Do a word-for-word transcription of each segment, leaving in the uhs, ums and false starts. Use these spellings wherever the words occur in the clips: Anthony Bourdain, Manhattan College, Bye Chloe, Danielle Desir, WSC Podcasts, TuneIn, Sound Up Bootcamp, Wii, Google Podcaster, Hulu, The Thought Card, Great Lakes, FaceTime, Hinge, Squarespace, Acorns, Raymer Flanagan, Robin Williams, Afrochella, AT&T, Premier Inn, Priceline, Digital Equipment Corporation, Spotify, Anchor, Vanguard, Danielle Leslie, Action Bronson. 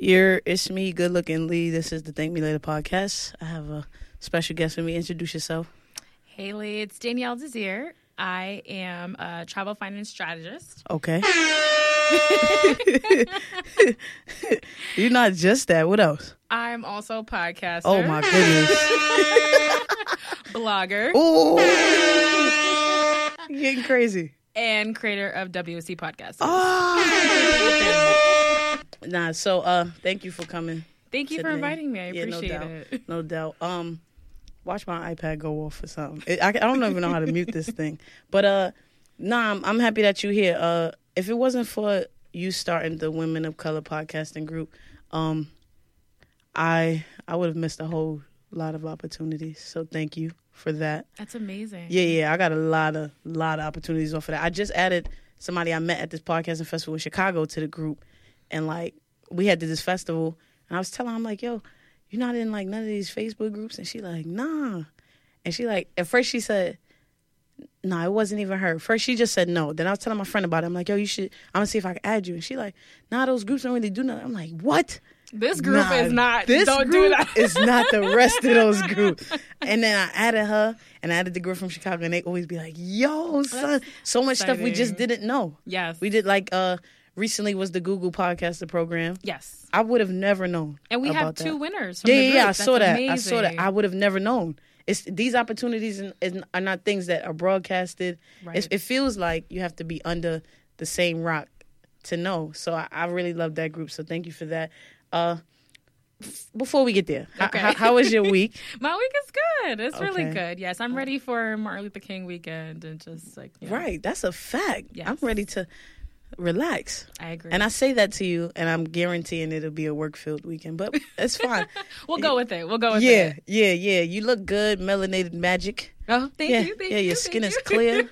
You're, it's me, Good Looking Lee. This is the Thank Me Later podcast. I have a special guest with me. Introduce yourself. Hey, Lee. It's Danielle Desir. I am a travel finance strategist. Okay. You're not just that. What else? I'm also a podcaster. Oh, my goodness. Blogger. Ooh. You're getting crazy. And creator of W S C Podcasts. Oh. Nah, so uh, thank you for coming. Thank you today. For inviting me. I yeah, appreciate no it. No doubt. Um, watch my iPad go off or something. It, I, I don't even know how to mute this thing. But uh, nah, I'm, I'm happy that you're here. Uh, if it wasn't for you starting the Women of Color podcasting group, um, I I would have missed a whole lot of opportunities. So thank you for that. That's amazing. Yeah, yeah. I got a lot of lot of opportunities off of that. I just added somebody I met at this podcasting festival in Chicago to the group. And, like, we had to this festival, and I was telling her, I'm like, yo, you're not in, like, none of these Facebook groups? And she like, nah. And she like, at first she said, no, nah, it wasn't even her. First she just said no. Then I was telling my friend about it. I'm like, yo, you should, I'm going to see if I can add you. And she like, nah, those groups don't really do nothing. I'm like, what? This group nah, is not, this don't group do that. It's not the rest of those groups. And then I added her, and I added the girl from Chicago, and they always be like, yo, son, so much exciting stuff we just didn't know. Yes. We did, like, uh. Recently was the Google Podcaster program. Yes. I would have never known. And we have two that. winners from yeah, the group. Yeah, yeah, I That's saw that. Amazing. I saw that. I would have never known. It's These opportunities are not things that are broadcasted. Right. It's, it feels like you have to be under the same rock to know. So I, I really love that group. So thank you for that. Uh, before we get there, okay. how, how was your week? My week is good. It's okay. really good. Yes, I'm ready for Martin Luther King weekend and just like. You know. Right. That's a fact. Yes. I'm ready to. Relax. I agree. And I say that to you, and I'm guaranteeing it'll be a work-filled weekend, but it's fine. We'll go with it. We'll go with yeah, it. Yeah, yeah, yeah. You look good, melanated magic. Oh, thank yeah, you. Thank yeah, you, your thank skin you. Is clear.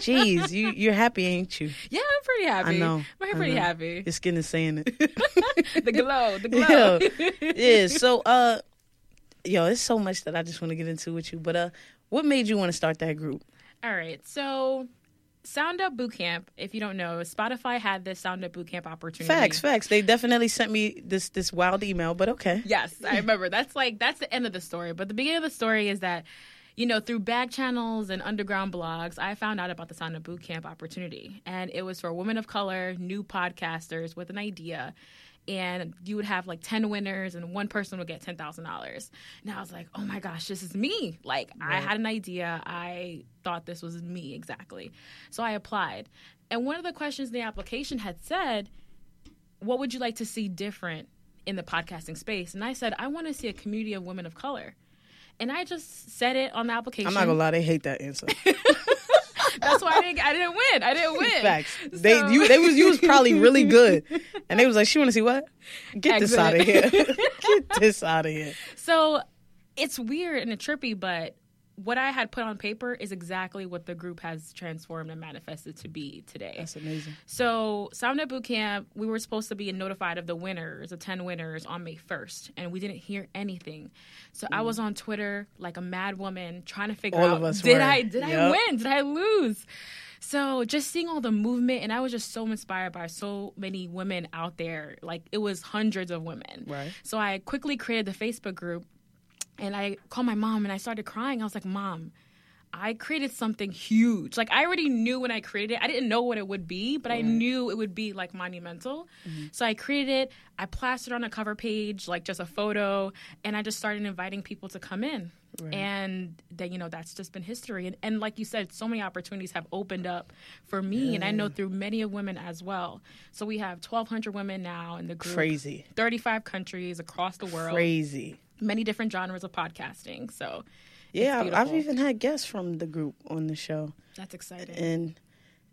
Jeez, you, you're happy, ain't you? Yeah, I'm pretty happy. I know. I'm pretty know. happy. Your skin is saying it. The glow, the glow. Yo, yeah, so, uh, yo, it's so much that I just want to get into with you, but uh, what made you want to start that group? All right, so... Sound Up Bootcamp, if you don't know, Spotify had this Sound Up Bootcamp opportunity. Facts, facts. They definitely sent me this this wild email, but okay. Yes, I remember. That's like, that's the end of the story. But the beginning of the story is that, you know, through back channels and underground blogs, I found out about the Sound Up Bootcamp opportunity. And it was for women of color, new podcasters with an idea. And you would have like ten winners and one person would get ten thousand dollars. And I was like, oh my gosh, this is me. Like right. I had an idea. I thought this was me exactly. So I applied. And one of the questions in the application had said, what would you like to see different in the podcasting space? And I said, I want to see a community of women of color. And I just said it on the application. I'm not going to lie. They hate that answer. That's why I didn't, I didn't win. I didn't win. Facts. So. They, you, they was, you was probably really good. And they was like, she want to see what? Get Exit. This out of here. Get this out of here. So it's weird and it's trippy, but what I had put on paper is exactly what the group has transformed and manifested to be today. That's amazing. So Sound Up Bootcamp, we were supposed to be notified of the winners, the ten winners on May first, and we didn't hear anything. So mm. I was on Twitter like a mad woman trying to figure all out, of us did were. I did yep. I win? Did I lose? So just seeing all the movement, and I was just so inspired by so many women out there. Like it was hundreds of women. Right. So I quickly created the Facebook group. And I called my mom and I started crying. I was like, Mom, I created something huge. Like, I already knew when I created it. I didn't know what it would be, but right. I knew it would be, like, monumental. Mm-hmm. So I created it. I plastered on a cover page, like, just a photo. And I just started inviting people to come in. Right. And, that, you know, that's just been history. And, and like you said, so many opportunities have opened up for me. Yeah. And I know through many of women as well. So we have twelve hundred women now in the group. Crazy. thirty-five countries across the world. Crazy. Many different genres of podcasting. So, yeah, I've even had guests from the group on the show. That's exciting. And,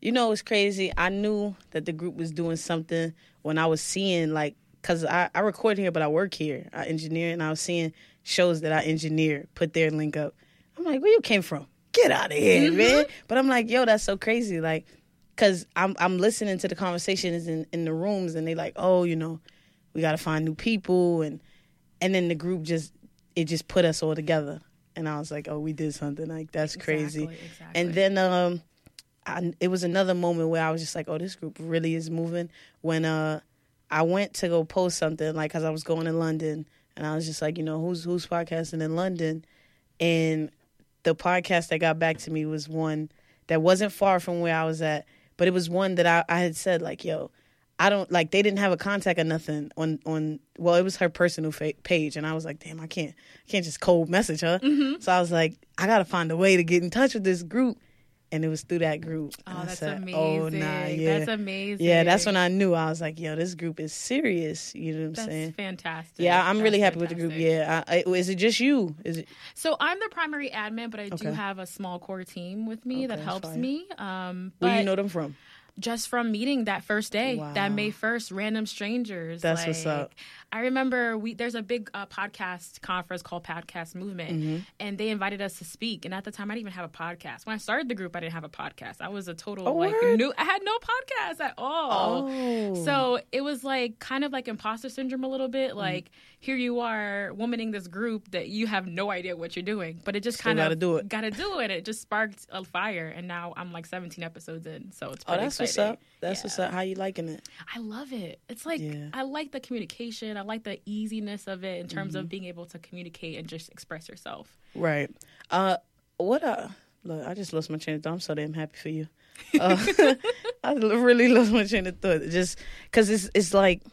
you know, it's crazy. I knew that the group was doing something when I was seeing, like, because I, I record here, but I work here. I engineer, and I was seeing shows that I engineer put their link up. I'm like, where you came from? Get out of here, mm-hmm. man. But I'm like, yo, that's so crazy. Like, because I'm, I'm listening to the conversations in, in the rooms, and they like, oh, you know, we got to find new people, and And then the group just, it just put us all together. And I was like, oh, we did something. Like, that's crazy. Exactly, exactly. And then um, I, it was another moment where I was just like, oh, this group really is moving. When uh, I went to go post something, like, because I was going to London, and I was just like, you know, who's who's podcasting in London? And the podcast that got back to me was one that wasn't far from where I was at, but it was one that I, I had said, like, yo, I don't, like, they didn't have a contact or nothing on, on well, it was her personal fa- page, and I was like, damn, I can't, I can't just cold message her. Mm-hmm. So I was like, I got to find a way to get in touch with this group. And it was through that group. Oh, and I that's said, amazing. Oh, nah, yeah. That's amazing. Yeah, that's when I knew. I was like, yo, this group is serious. You know what I'm that's saying? That's fantastic. Yeah, I'm that's really happy fantastic. with the group. Yeah. I, I, is it just you? Is it? So I'm the primary admin, but I okay. do have a small core team with me okay, that helps fine. me. Um, but where you know them from? Just from meeting that first day, wow. that May first, random strangers. That's like, what's up. I remember we there's a big uh, podcast conference called Podcast Movement, mm-hmm. and they invited us to speak. And at the time, I didn't even have a podcast. When I started the group, I didn't have a podcast. I was a total, oh, like, word? new. I had no podcast at all. Oh. So it was, like, kind of like imposter syndrome a little bit. Mm-hmm. Like, here you are, womaning this group that you have no idea what you're doing. But it just kind of got to do it. It just sparked a fire. And now I'm, like, seventeen episodes in. So it's pretty oh, exciting. What's up? That's yeah. what's up. How you liking it? I love it. It's like yeah. I like the communication. I like the easiness of it in terms mm-hmm. of being able to communicate and just express yourself. Right. Uh, what? Uh, look, I just lost my train of thought. I'm so damn happy for you. Uh, I really lost my train of thought. Just because it's it's like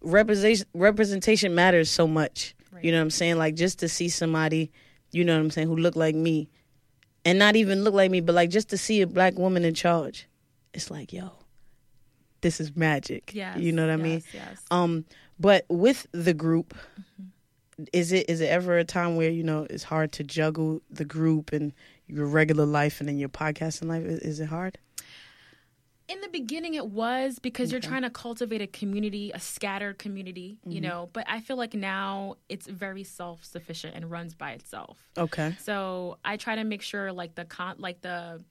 representation representation matters so much. Right. You know what I'm saying? Like, just to see somebody, you know what I'm saying, who looked like me, and not even look like me, but like just to see a black woman in charge. It's like, yo, this is magic. Yeah, you know what I yes, mean? Yes. Um, but with the group, mm-hmm. is it is it ever a time where, you know, it's hard to juggle the group and your regular life and then your podcasting life? Is, is it hard? In the beginning, it was because okay. you're trying to cultivate a community, a scattered community, mm-hmm. you know. But I feel like now it's very self-sufficient and runs by itself. Okay. So I try to make sure, like, the con- like the...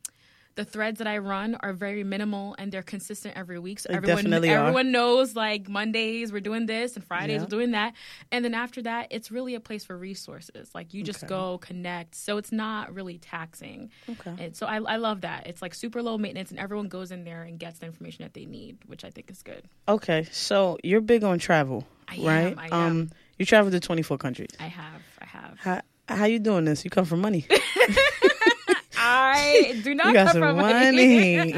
the threads that I run are very minimal and they're consistent every week. So they everyone definitely are. Everyone knows, like, Mondays we're doing this and Fridays yeah. we're doing that. And then after that, it's really a place for resources. Like, you just okay. go connect. So it's not really taxing. Okay. And so I, I love that. It's like super low maintenance and everyone goes in there and gets the information that they need, which I think is good. Okay. So you're big on travel, I right? Am, I um, am. You traveled to twenty-four countries. I have. I have. How, how you doing this? You come from money. I do not come from money. money.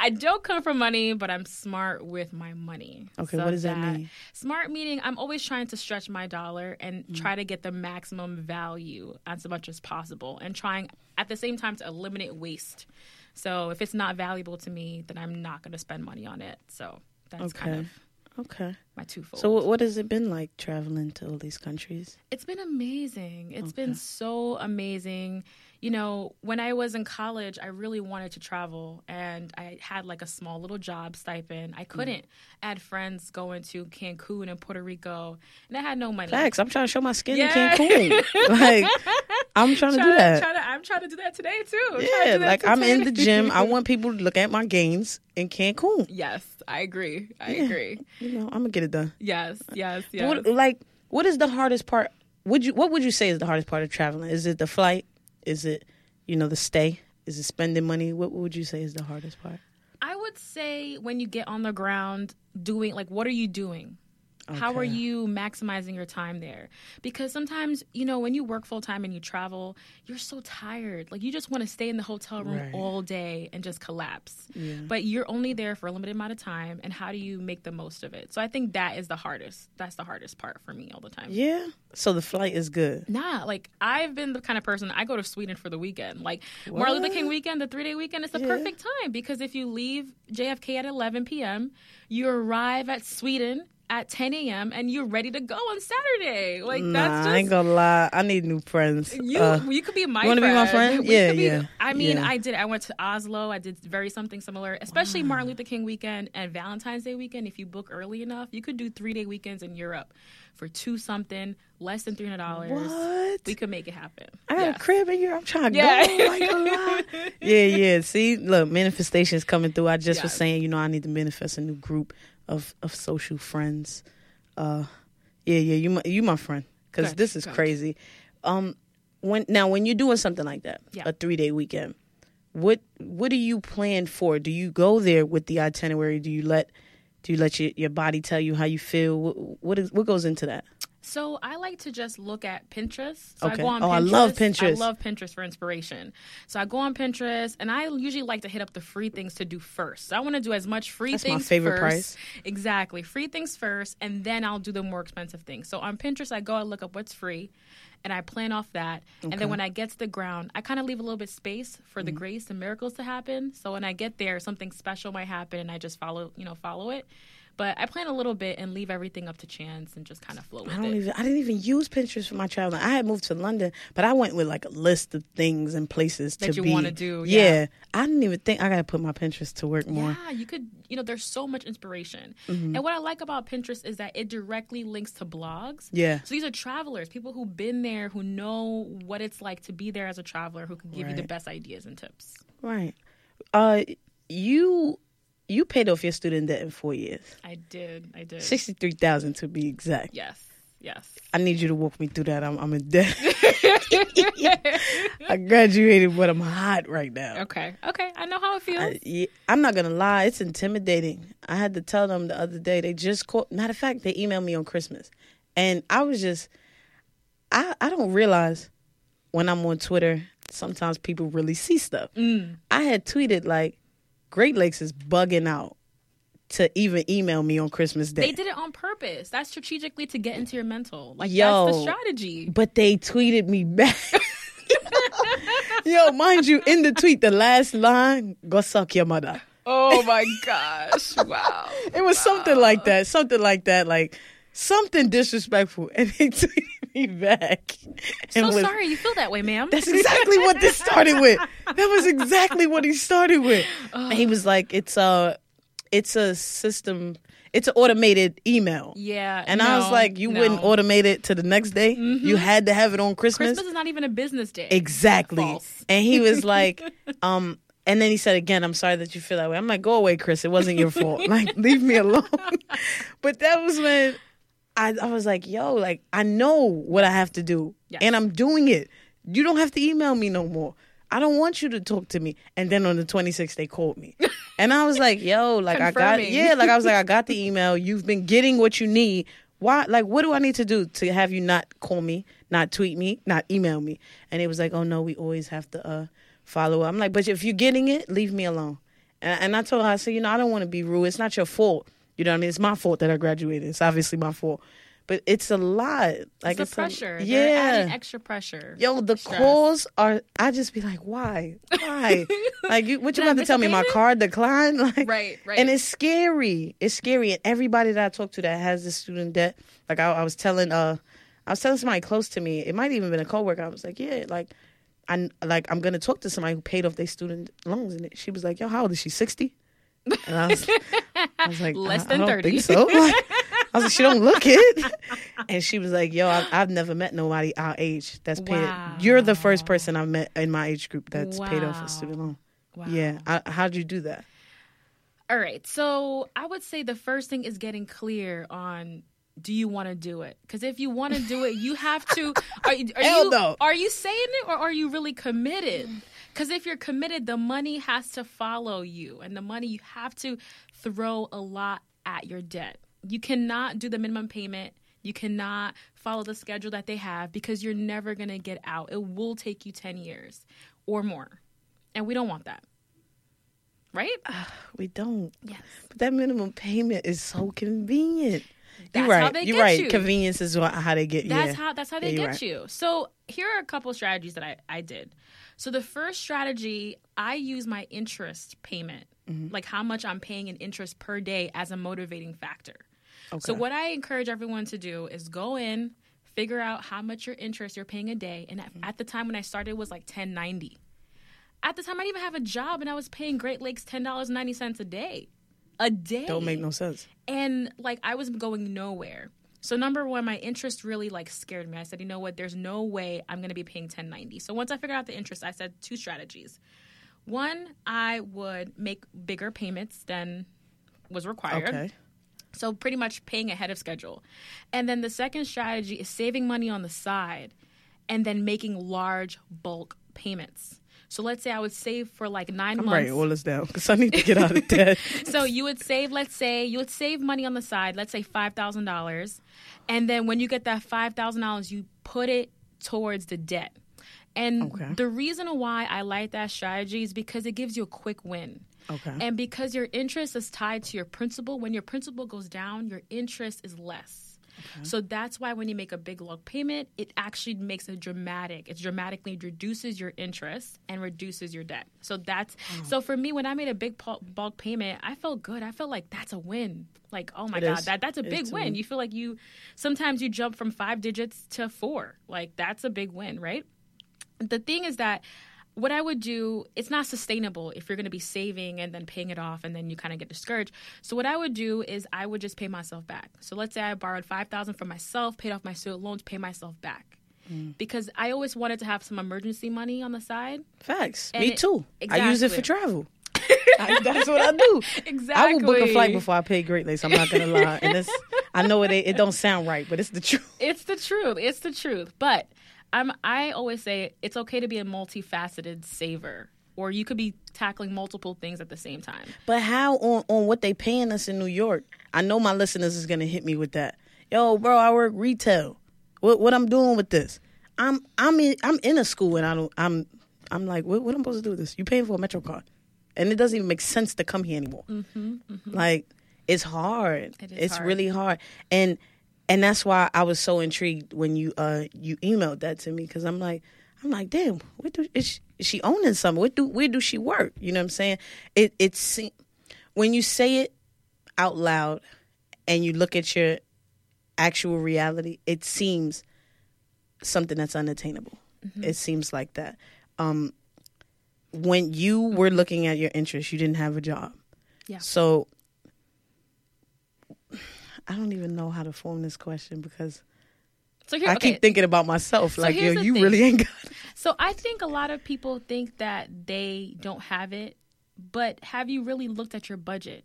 I don't come from money, but I'm smart with my money. Okay, so what does that, that mean? Smart meaning I'm always trying to stretch my dollar and mm. try to get the maximum value as much as possible and trying at the same time to eliminate waste. So if it's not valuable to me, then I'm not going to spend money on it. So that's okay. kind of... Okay. My twofold. So what has it been like traveling to all these countries? It's been amazing. It's okay. been so amazing. You know, when I was in college, I really wanted to travel, and I had, like, a small little job stipend. I couldn't. Mm. I had friends going to Cancun and Puerto Rico, and I had no money. Facts. I'm trying to show my skin yeah. in Cancun. Like, I'm trying, trying to do to, that. Trying to, I'm trying to do that today, too. I'm yeah, to like, today. I'm in the gym. I want people to look at my gains in Cancun. Yes, I agree. I yeah. agree. You know, I'm going to get it done. Yes, yes, yes. What, like, what is the hardest part? Would you? What would you say is the hardest part of traveling? Is it the flight? Is it, you know, the stay? Is it spending money? What, what would you say is the hardest part? I would say when you get on the ground doing, like, what are you doing? Okay. How are you maximizing your time there? Because sometimes, you know, when you work full time and you travel, you're so tired. Like, you just want to stay in the hotel room right. all day and just collapse. Yeah. But you're only there for a limited amount of time. And how do you make the most of it? So I think that is the hardest. That's the hardest part for me all the time. Yeah. So the flight is good. Nah. Like, I've been the kind of person, I go to Sweden for the weekend. Like, what? Martin Luther King weekend, the three-day weekend, it's the yeah. perfect time. Because if you leave J F K at eleven p.m., you arrive at Sweden at ten a.m. and you're ready to go on Saturday. Like, nah, that's just... I ain't gonna lie. I need new friends. You uh, you could be my you wanna friend. You want to be my friend? We yeah, be, yeah. I mean, yeah. I did. I went to Oslo. I did very something similar, especially wow. Martin Luther King weekend and Valentine's Day weekend. If you book early enough, you could do three-day weekends in Europe for two-something, less than three hundred dollars. What? We could make it happen. I got yes. a crib in here. I'm trying to yeah. go. Like, a lot. Yeah, yeah. See, look, manifestation is coming through. I just yes. was saying, you know, I need to manifest a new group of of social friends. Uh yeah yeah you my, you my friend, because this is good. Crazy um when now when you're doing something like that yeah. a three-day weekend, what what do you plan for? Do you go there with the itinerary? Do you let Do you let your, your body tell you how you feel? What, what is what goes into that? So I like to just look at Pinterest. So okay. I go on oh, Pinterest. I love Pinterest. I love Pinterest for inspiration. So I go on Pinterest, and I usually like to hit up the free things to do first. So I want to do as much free That's things first. That's my favorite first. price. Exactly. Free things first, and then I'll do the more expensive things. So on Pinterest, I go and look up what's free, and I plan off that. Okay. And then when I get to the ground, I kind of leave a little bit space for mm-hmm. the grace and miracles to happen. So when I get there, something special might happen, and I just follow, you know, follow it. But I plan a little bit and leave everything up to chance and just kind of flow with I don't it. Even, I didn't even use Pinterest for my traveling. I had moved to London, but I went with like a list of things and places that to you be. want to do. Yeah. yeah. I didn't even think I got to put my Pinterest to work more. Yeah, you could, you know, there's so much inspiration. Mm-hmm. And what I like about Pinterest is that it directly links to blogs. Yeah. So these are travelers, people who've been there, who know what it's like to be there as a traveler, who can give right. you the best ideas and tips. Right. Uh, you... You paid off your student debt in four years. I did. I did. sixty-three thousand dollars to be exact. Yes. Yes. I need you to walk me through that. I'm, I'm in debt. I graduated, but I'm hot right now. Okay. Okay. I know how it feels. I, yeah, I'm not going to lie. It's intimidating. I had to tell them the other day. They just called. Matter of fact, they emailed me on Christmas. And I was just, I, I don't realize when I'm on Twitter, sometimes people really see stuff. Mm. I had tweeted like, Great Lakes is bugging out to even email me on Christmas Day. They did it on purpose. That's strategically to get into your mental. Like, Yo, that's the strategy. But they tweeted me back. Yo, mind you, in the tweet, the last line, go suck your mother. Oh, my gosh. Wow. It was wow. something like that. Something like that. Like, something disrespectful. And they tweeted me back. So was, sorry you feel that way, ma'am. That's exactly what this started with. That was exactly what he started with. Oh. He was like, it's a, it's a system. It's an automated email. Yeah. And no, I was like, you no. wouldn't automate it to the next day. Mm-hmm. You had to have it on Christmas. Christmas is not even a business day. Exactly. False. And he was like, um, and then he said, again, I'm sorry that you feel that way. I'm like, go away, Chris. It wasn't your fault. Like, leave me alone. But that was when... I, I was like, yo, like, I know what I have to do, yes. and I'm doing it. You don't have to email me no more. I don't want you to talk to me. And then on the twenty-sixth, they called me. And I was like, yo, like, I got, yeah, like, I was like, I got the email. You've been getting what you need. Why, like, what do I need to do to have you not call me, not tweet me, not email me? And it was like, oh, no, we always have to uh, follow up. I'm like, but if you're getting it, leave me alone. And, and I told her, I said, you know, I don't want to be rude. It's not your fault. You know what I mean? It's my fault that I graduated. It's obviously my fault. But it's a lot. Like, it's the pressure. A, yeah. They're adding extra pressure. Yo, the stress. calls are, I just be like, why? Why? Like, you, what you about to tell me? My card declined? Like, right, right. And it's scary. It's scary. And everybody that I talk to that has this student debt, like I, I was telling uh, I was telling somebody close to me, it might even been a coworker. I was like, yeah, like, I, like I'm going to talk to somebody who paid off their student loans. And she was like, yo, how old is she, sixty? And I was, I was like, less I, than I don't thirty. Think so. Like, I was like, she don't look it. And she was like, yo, I've, I've never met nobody our age that's paid. Wow. You're the first person I've met in my age group that's wow. paid off a student loan. Wow. Yeah. I, how'd you do that? All right. So I would say the first thing is getting clear on, do you want to do it? Because if you want to do it, you have to. Are, are, you, no. are you saying it or are you really committed? Because if you're committed, the money has to follow you. And the money, you have to throw a lot at your debt. You cannot do the minimum payment. You cannot follow the schedule that they have because you're never going to get out. It will take you ten years or more. And we don't want that. Right? Uh, we don't. Yes. But that minimum payment is so convenient. That's you're right. How they you're get right. You. Convenience is what, how they get that's yeah. how, that's how they yeah, get right. you. So here are a couple strategies that I, I did. So the first strategy, I use my interest payment, mm-hmm. like how much I'm paying in interest per day as a motivating factor. Okay. So what I encourage everyone to do is go in, figure out how much your interest you're paying a day. And mm-hmm. at the time when I started, it was like ten ninety. At the time, I didn't even have a job, and I was paying Great Lakes ten dollars and ninety cents a day. A day. Don't make no sense. And, like, I was going nowhere. So, number one, my interest really, like, scared me. I said, you know what? There's no way I'm going to be paying ten ninety. So, once I figured out the interest, I said two strategies. One, I would make bigger payments than was required. Okay. So, pretty much paying ahead of schedule. And then the second strategy is saving money on the side and then making large bulk payments. So let's say I would save for like nine I'm months. I'm writing all this down because I need to get out of debt. So you would save, let's say, you would save money on the side, let's say five thousand dollars. And then when you get that five thousand dollars, you put it towards the debt. And okay. the reason why I like that strategy is because it gives you a quick win. Okay. And because your interest is tied to your principal, when your principal goes down, your interest is less. Okay. So that's why when you make a big log payment, it actually makes a dramatic, it dramatically reduces your interest and reduces your debt. So that's, oh. so for me, when I made a big bulk payment, I felt good. I felt like that's a win. Like, oh my it God, is, that, that's a big win. You feel like you, sometimes you jump from five digits to four. Like that's a big win, right? The thing is that what I would do, it's not sustainable if you're going to be saving and then paying it off and then you kind of get discouraged. So what I would do is I would just pay myself back. So let's say I borrowed five thousand dollars from myself, paid off my student loans, pay myself back. Mm. Because I always wanted to have some emergency money on the side. Facts. And Me it, too. Exactly. I use it for travel. I, that's what I do. Exactly. I will book a flight before I pay Great Lakes. I'm not going to lie. And it's, I know it, it don't sound right, but it's the truth. It's the truth. It's the truth. But I'm, I always say it's okay to be a multifaceted saver, or you could be tackling multiple things at the same time. But how on, on what they paying us in New York? I know my listeners is going to hit me with that. Yo, bro, I work retail. What what I'm doing with this? I'm I'm in, I'm in a school and I don't I'm I'm like what what am I supposed to do with this? You paying for a Metro card, and it doesn't even make sense to come here anymore. Mm-hmm, mm-hmm. Like it's hard. It is it's hard. really hard and. And that's why I was so intrigued when you uh, you emailed that to me, because I'm like, I'm like, damn, what do, is, she, is she owning something? What do, where do she work? You know what I'm saying? It it's when you say it out loud and you look at your actual reality, it seems something that's unattainable. Mm-hmm. It seems like that. Um, when you were looking at your interests, you didn't have a job. Yeah. So I don't even know how to form this question because so here, I okay. keep thinking about myself. So like, yo, you thing. really ain't got it. So I think a lot of people think that they don't have it, but have you really looked at your budget?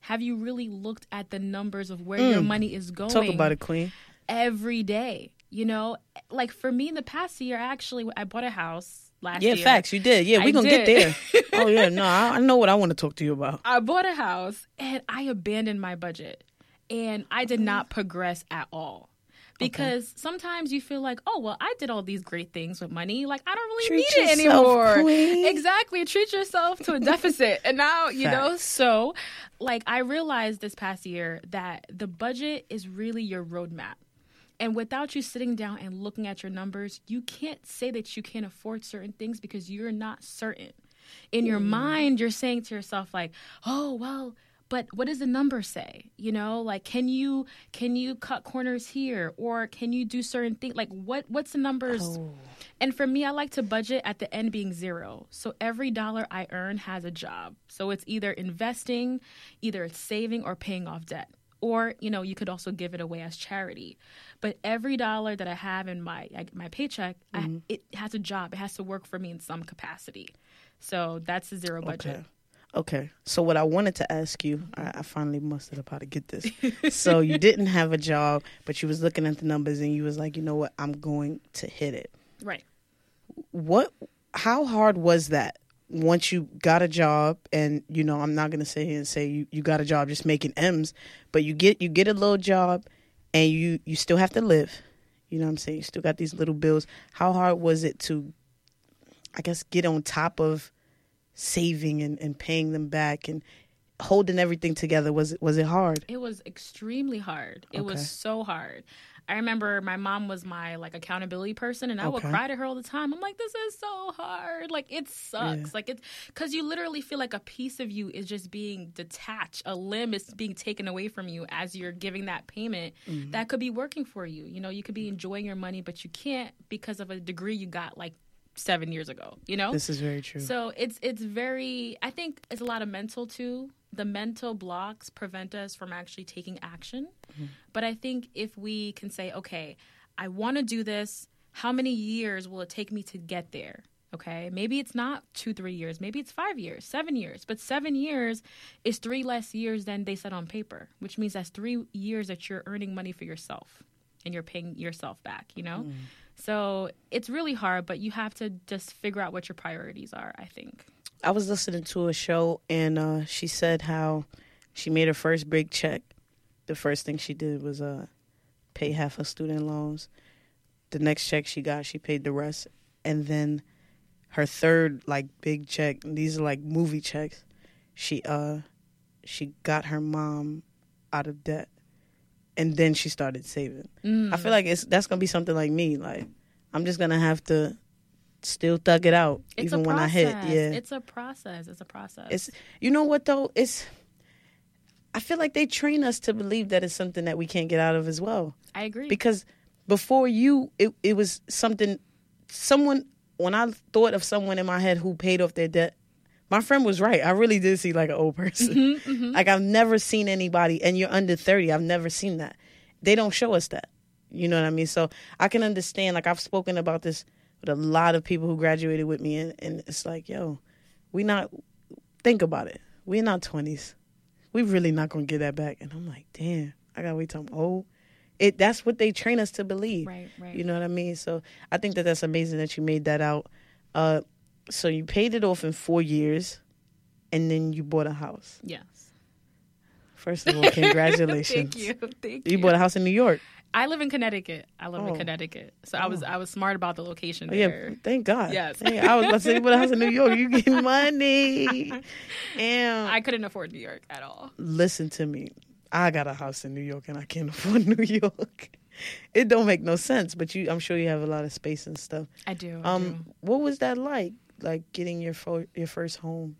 Have you really looked at the numbers of where mm. your money is going? Talk about it, Queen. Every day, you know? Like, for me, in the past year, I actually, I bought a house. Last yeah, year. facts. You did. Yeah, we're going to get there. Oh, yeah. No, I, I know what I want to talk to you about. I bought a house, and I abandoned my budget. And I did not progress at all. Because okay. sometimes you feel like, oh, well, I did all these great things with money. Like, I don't really treat need it anymore. Queen. Exactly. Treat yourself to a deficit. And now, you Facts. know, so like I realized this past year that the budget is really your roadmap. And without you sitting down and looking at your numbers, you can't say that you can't afford certain things because you're not certain. In your Ooh. mind, you're saying to yourself like, oh, well, but what does the number say? You know, like, can you can you cut corners here, or can you do certain things? Like, what what's the numbers? Oh. And for me, I like to budget at the end being zero. So every dollar I earn has a job. So it's either investing, either it's saving or paying off debt. Or, you know, you could also give it away as charity. But every dollar that I have in my like, my paycheck, mm-hmm. I, it has a job. It has to work for me in some capacity. So that's the zero budget. Okay. Okay, so what I wanted to ask you, I, I finally mustered up how to get this. So you didn't have a job, but you was looking at the numbers and you was like, you know what, I'm going to hit it. Right. What? How hard was that once you got a job? And, you know, I'm not going to sit here and say you, you got a job just making M's, but you get you get a little job and you, you still have to live. You know what I'm saying? You still got these little bills. How hard was it to, I guess, get on top of saving and, and paying them back and holding everything together? Was it was it hard? It was extremely hard. It okay. was so hard. I remember my mom was my like accountability person, and I okay. would cry to her all the time. I'm like, this is so hard. Like, it sucks. Yeah. Like, it's because you literally feel like a piece of you is just being detached. A limb is being taken away from you as you're giving that payment mm-hmm. that could be working for you. You know, you could be enjoying your money, but you can't because of a degree you got like seven years ago, you know? This is very true. So it's it's very, I think it's a lot of mental too. The mental blocks prevent us from actually taking action. Mm-hmm. But I think if we can say, okay, I want to do this, how many years will it take me to get there? Okay, maybe it's not two, three years. Maybe it's five years, seven years. But seven years is three less years than they said on paper, which means that's three years that you're earning money for yourself. and you're paying yourself back, you know? Mm. So it's really hard, but you have to just figure out what your priorities are, I think. I was listening to a show, and uh, she said how she made her first big check. The first thing she did was uh, pay half her student loans. The next check she got, she paid the rest. And then her third, like, big check, and these are, like, movie checks, she uh, she got her mom out of debt. And then she started saving. Mm. I feel like it's that's going to be something like me. Like, I'm just going to have to still thug it out, it's even when I hit. Yeah, it's a process. It's a process. It's You know what, though? It's... I feel like they train us to believe that it's something that we can't get out of as well. I agree. Because before you, it, it was something... Someone... When I thought of someone in my head who paid off their debt, my friend was right. I really did see like an old person. Mm-hmm, mm-hmm. Like I've never seen anybody, and you're under thirty. I've never seen that. They don't show us that. You know what I mean? So I can understand. Like I've spoken about this with a lot of people who graduated with me, and, and it's like, yo, we not, think about it. We're not twenties. We really not going to get that back. And I'm like, damn, I got to wait till I'm old. It, that's what they train us to believe. Right, right. You know what I mean? So I think that that's amazing that you made that out. Uh, so you paid it off in four years, and then you bought a house. Yes. First of all, congratulations. Thank you. Thank you. You bought a house in New York. I live in Connecticut. I live oh. in Connecticut. So oh. I was I was smart about the location oh, there. Yeah, thank God. Yes. Dang, I was about to say, you bought a house in New York. You get money. And I couldn't afford New York at all. Listen to me. I got a house in New York and I can't afford New York. It don't make no sense, but you, I'm sure you have a lot of space and stuff. I do. I um, do. What was that like, like getting your fo- your first home?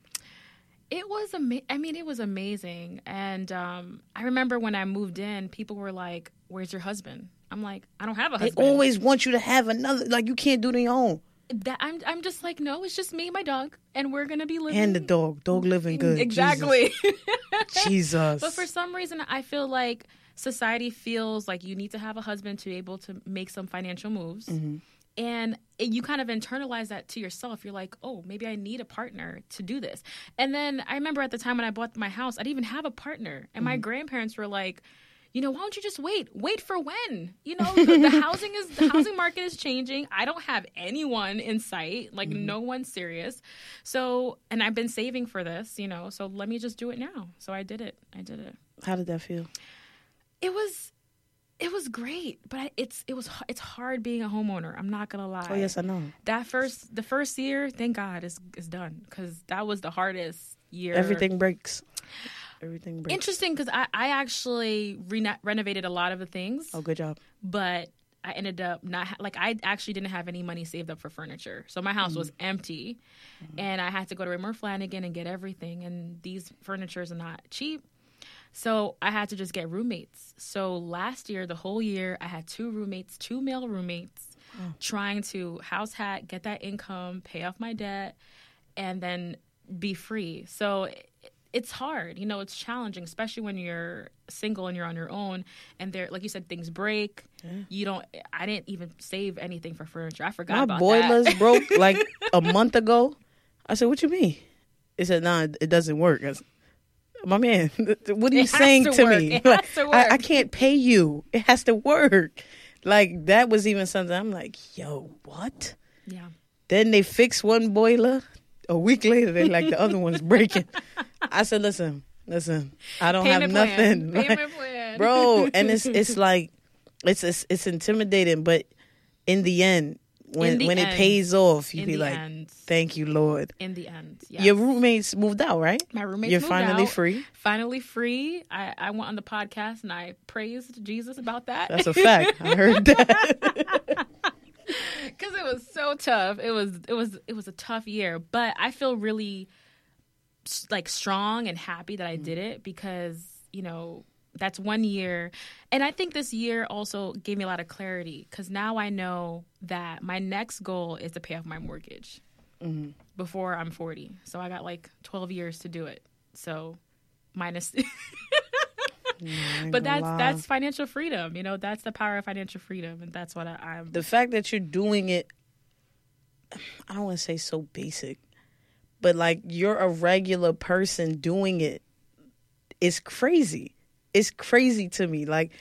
It was, ama- I mean, it was amazing. And um, I remember when I moved in, people were like, where's your husband? I'm like, I don't have a husband. They always want you to have another, like you can't do it on your own. That I'm I'm just like, no, it's just me and my dog, and we're gonna be living. And the dog. Dog living good. Exactly. Jesus. Jesus. But for some reason, I feel like society feels like you need to have a husband to be able to make some financial moves. Mm-hmm. And you kind of internalize that to yourself. You're like, oh, maybe I need a partner to do this. And then I remember at the time when I bought my house, I didn't even have a partner. And mm-hmm. my grandparents were like, you know, why don't you just wait? Wait for when? You know, the, the housing is the housing market is changing. I don't have anyone in sight, like mm-hmm. no one serious. So, and I've been saving for this, you know, so let me just do it now. So I did it. I did it. How did that feel? It was, it was great, but it's, it was, it's hard being a homeowner. I'm not going to lie. Oh, yes, I know. That first, the first year, thank God it's, it's done, because that was the hardest year. Everything breaks. Everything breaks. Interesting, because I, I actually re- renovated a lot of the things. Oh, good job. But I ended up not... Ha- like, I actually didn't have any money saved up for furniture. So my house mm-hmm. was empty, mm-hmm. and I had to go to Raymer Flanagan and get everything, and these furnitures are not cheap. So I had to just get roommates. So last year, the whole year, I had two roommates, two male roommates, oh. trying to house hack, get that income, pay off my debt, and then be free. So... It's hard, you know, it's challenging, especially when you're single and you're on your own. And there, like you said, things break. Yeah. You don't, I didn't even save anything for furniture. I forgot about that. My boilers broke like a month ago. I said, what you mean? It said, nah, it doesn't work. I said, my man, what are you saying to me? It has to work. I, I can't pay you. It has to work. Like, that was even something I'm like, yo, what? Yeah. Then they fixed one boiler. A week later, they're like, the other one's breaking. I said, listen, listen, I don't Payment have nothing. Plan. Payment plan. Bro, and it's it's like, it's it's, it's intimidating, but in the end, when the when end. It pays off, you be like, end. Thank you, Lord. In the end, yes. Your roommates moved out, right? My roommates You're moved out. You're finally free. Finally free. I, I went on the podcast and I praised Jesus about that. That's a fact. I heard that. Because it was so tough. It was it was it was a tough year, but I feel really like strong and happy that I mm-hmm. did it, because you know that's one year, and I think this year also gave me a lot of clarity, because now I know that my next goal is to pay off my mortgage mm-hmm. before I'm forty. So I got like twelve years to do it. So minus. But that's lie. that's financial freedom, you know. That's the power of financial freedom, and that's what I, I'm. The fact that you're doing it, I don't want to say so basic, but like you're a regular person doing it, it's crazy. It's crazy to me. Like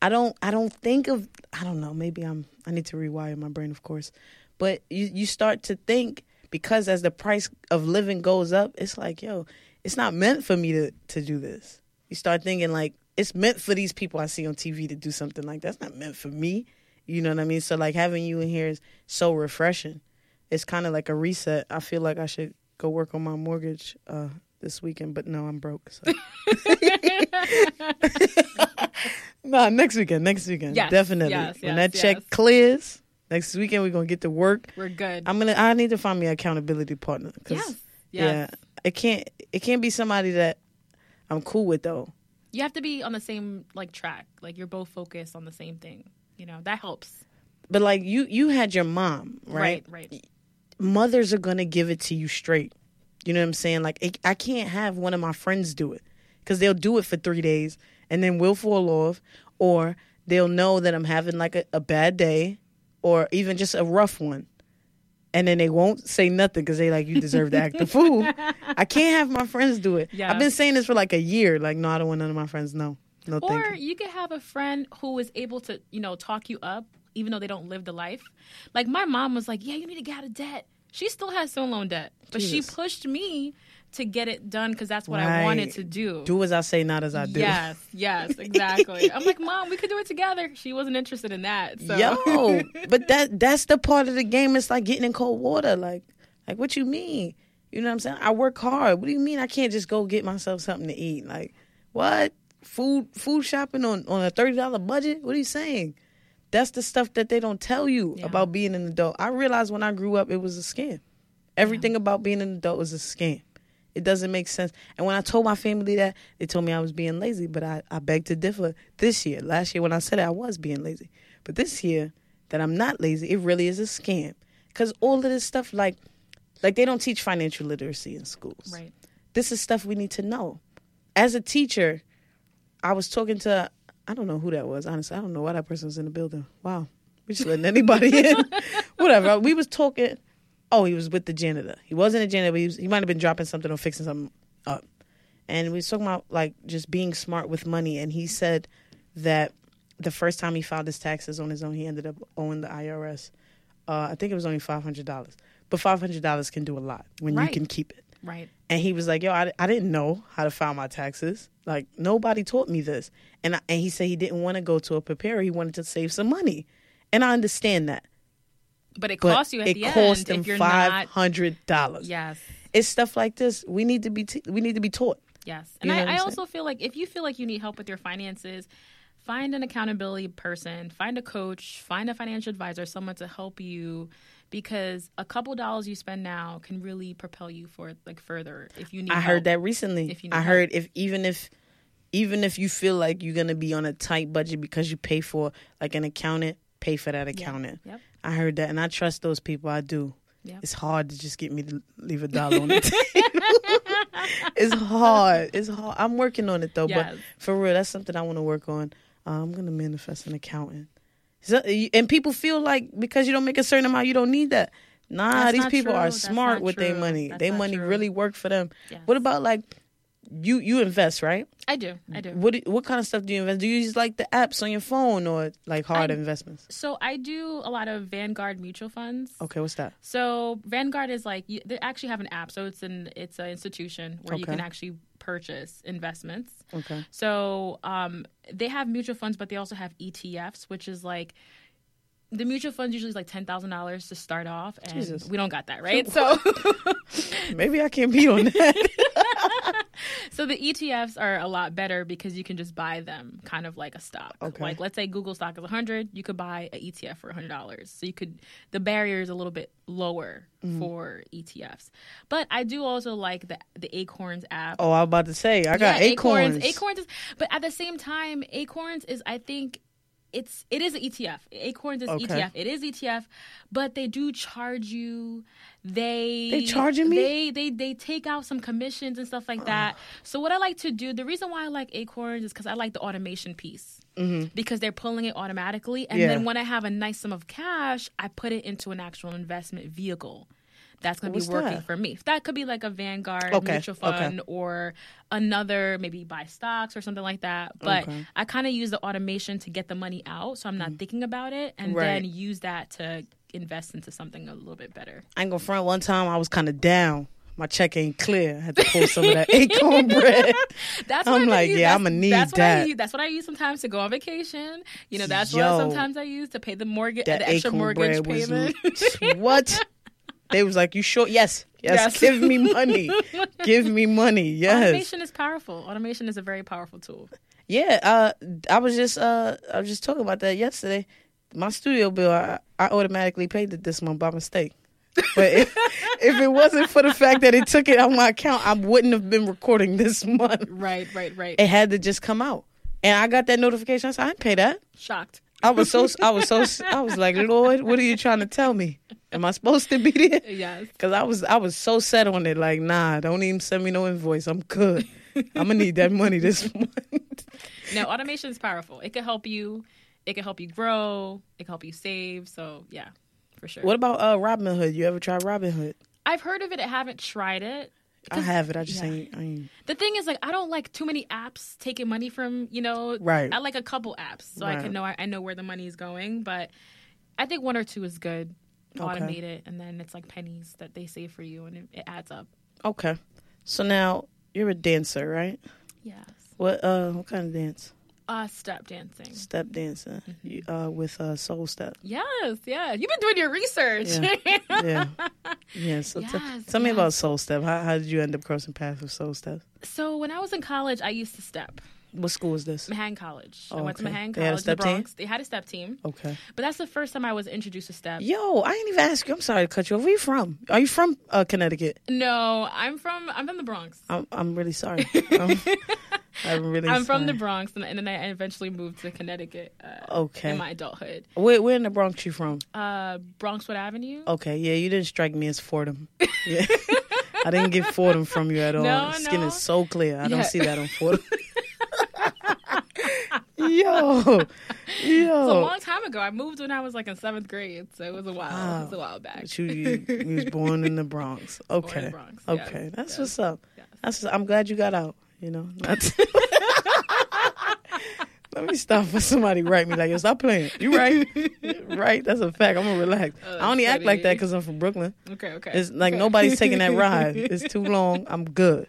I don't I don't think of I don't know, maybe I'm I need to rewire my brain, of course. But you, you start to think, because as the price of living goes up, it's like, yo, it's not meant for me to, to do this. You start thinking like, it's meant for these people I see on T V to do something like that. It's not meant for me. You know what I mean? So like having you in here is so refreshing. It's kind of like a reset. I feel like I should go work on my mortgage uh, this weekend, but no, I'm broke. So. Nah, next weekend, next weekend. Yes, definitely. Yes, when yes, that yes. check clears, next weekend we're going to get to work. We're good. I'm gonna, I need to find me an accountability partner. Cause, yes, yes. Yeah. It can't, it can't be somebody that I'm cool with, though. You have to be on the same, like, track. Like, you're both focused on the same thing. You know, that helps. But, like, you, you had your mom, right? Right, right. Mothers are going to give it to you straight. You know what I'm saying? Like, it, I can't have one of my friends do it. Because they'll do it for three days and then we'll fall off. Or they'll know that I'm having, like, a, a bad day or even just a rough one. And then they won't say nothing because they like, you deserve to act the fool. I can't have my friends do it. Yeah. I've been saying this for like a year. Like, no, I don't want none of my friends. No, no thank you. Or you could have a friend who is able to, you know, talk you up, even though they don't live the life. Like my mom was like, yeah, you need to get out of debt. She still has student loan debt. But Jesus. She pushed me to get it done because that's what right. I wanted to do. Do as I say, not as I do. Yes, yes, exactly. I'm like, Mom, we could do it together. She wasn't interested in that. So. Yo, but that that's the part of the game. It's like getting in cold water. Like, like what you mean? You know what I'm saying? I work hard. What do you mean I can't just go get myself something to eat? Like, what? Food food shopping on, on a thirty dollars budget? What are you saying? That's the stuff that they don't tell you yeah. about being an adult. I realized when I grew up, it was a scam. Everything yeah. about being an adult was a scam. It doesn't make sense. And when I told my family that, they told me I was being lazy, but I, I beg to differ this year. Last year when I said it, I was being lazy. But this year that I'm not lazy, it really is a scam. Because all of this stuff, like, like they don't teach financial literacy in schools. Right. This is stuff we need to know. As a teacher, I was talking to, I don't know who that was, honestly. I don't know why that person was in the building. Wow. We just letting anybody in. Whatever. We was talking. Oh, he was with the janitor. He wasn't a janitor, but he, was, he might have been dropping something or fixing something up. And we were talking about, like, just being smart with money. And he said that the first time he filed his taxes on his own, he ended up owing the I R S. Uh, I think it was only five hundred dollars. But five hundred dollars can do a lot when right. you can keep it. Right. And he was like, yo, I, I didn't know how to file my taxes. Like, nobody taught me this. And, I, and he said he didn't want to go to a preparer. He wanted to save some money. And I understand that. But it costs you at the end. It cost them five hundred dollars. Not... Yes. It's stuff like this. We need to be t- we need to be taught. Yes. And you know I, I also feel like if you feel like you need help with your finances, find an accountability person, find a coach, find a financial advisor, someone to help you, because a couple dollars you spend now can really propel you for like further if you need I help. Heard that recently. If you need I heard help. if even if even if you feel like you're going to be on a tight budget because you pay for like an accountant, pay for that accountant. Yep. Yep. I heard that, and I trust those people. I do. Yep. It's hard to just get me to leave a dollar on the table. It's hard. It's hard. I'm working on it, though, yes. But for real, that's something I want to work on. Uh, I'm going to manifest an accountant. So, and people feel like because you don't make a certain amount, you don't need that. Nah, that's these people true. Are that's smart with their money. Their money true. Really work for them. Yes. What about, like, You you invest, right? I do. I do. What what kind of stuff do you invest? Do you use like the apps on your phone or like hard I, investments? So I do a lot of Vanguard mutual funds. Okay, what's that? So Vanguard is like you, they actually have an app. So it's an it's an institution where okay. you can actually purchase investments. Okay. So um, they have mutual funds, but they also have E T Fs, which is like. The mutual funds usually is like ten thousand dollars to start off, and Jesus. We don't got that, right? So maybe I can't be on that. So the E T Fs are a lot better because you can just buy them kind of like a stock. Okay. Like, let's say Google stock is one hundred dollars. You could buy an E T F for one hundred dollars. So you could – the barrier is a little bit lower mm-hmm. for E T Fs. But I do also like the, the Acorns app. Oh, I was about to say. I got yeah, Acorns. Acorns. Acorns is – but at the same time, Acorns is, I think – It's it is an E T F. Acorns is okay. E T F. It is E T F, but they do charge you. They they charging me. They they they take out some commissions and stuff like that. Uh. So what I like to do, the reason why I like Acorns is because I like the automation piece mm-hmm. because they're pulling it automatically, and yeah. then when I have a nice sum of cash, I put it into an actual investment vehicle. that's going to be working that? for me. That could be like a Vanguard okay. mutual fund okay. or another, maybe buy stocks or something like that. But okay. I kind of use the automation to get the money out, so I'm not mm-hmm. thinking about it, and right. then use that to invest into something a little bit better. I ain't gonna front. One time I was kind of down. My check ain't clear. I had to pull some of that Acorn bread. That's what I'm I like, use. yeah, I'm going to need that's that. What I use. That's what I use sometimes to go on vacation. You know, that's Yo, what sometimes I use to pay the mortgage, the extra Acorn mortgage payment. Was, what? They was like, you sure? Yes, yes, yes. Give me money. Give me money, yes. Automation is powerful. Automation is a very powerful tool. Yeah, uh, I was just uh, I was just talking about that yesterday. My studio bill, I, I automatically paid it this month by mistake. But if, if it wasn't for the fact that it took it on my account, I wouldn't have been recording this month. Right, right, right. It had to just come out, and I got that notification. I said, "I didn't pay that." Shocked. I was so. I was so. I was like, "Lord, what are you trying to tell me? Am I supposed to be there?" Yes. Because I was. I was so set on it. Like, nah, don't even send me no invoice. I'm good. I'm gonna need that money this month. No, automation is powerful. It can help you. It can help you grow. It can help you save. So yeah. For sure. What about uh, Robinhood? You ever tried Robinhood? I've heard of it. I haven't tried it. I have it. I just yeah. ain't, I ain't. The thing is, like, I don't like too many apps taking money from, you know. Right. I like a couple apps so right. I can know I, I know where the money is going. But I think one or two is good. Automate okay. it, and then it's like pennies that they save for you, and it, it adds up. Okay. So now you're a dancer, right? Yes. What uh? What kind of dance? Uh, step dancing. Step dancing mm-hmm. uh, with uh, Soul Step. Yes, yeah. You've been doing your research. Yeah, yeah. yeah. So yes, t- tell yes. me about Soul Step. How, how did you end up crossing paths with Soul Step? So when I was in college, I used to step. What school is this? Manhattan College. Oh, okay. I went to Manhattan College. They had a step in the Bronx. Team? They had a step team. Okay. But that's the first time I was introduced to step. Yo, I didn't even ask you. I'm sorry to cut you off. Where are you from? Are you from uh, Connecticut? No, I'm from I'm from the Bronx. I'm, I'm really sorry. I'm, I'm really. I'm sorry. From the Bronx, and, and then I eventually moved to Connecticut. Uh, okay. In my adulthood. Where, where in the Bronx you from? Uh, Bronxwood Avenue. Okay. Yeah, you didn't strike me as Fordham. Yeah. I didn't get Fordham from you at all. No, Skin no. is so clear. I yeah. don't see that on Fordham. Yo, yo! It's a long time ago. I moved when I was like in seventh grade, so it was a while. Wow. It was a while back. But you, you, you was born in the Bronx. Okay, born in the Bronx. Okay, yes. That's yes. what's up. Yes. That's what's, I'm glad you got out. You know, not to... let me stop for somebody write me like, yo, stop playing. You right, right? That's a fact. I'm gonna relax. Oh, I only funny. act like that because I'm from Brooklyn. Okay, okay. It's like okay. nobody's taking that ride. It's too long. I'm good.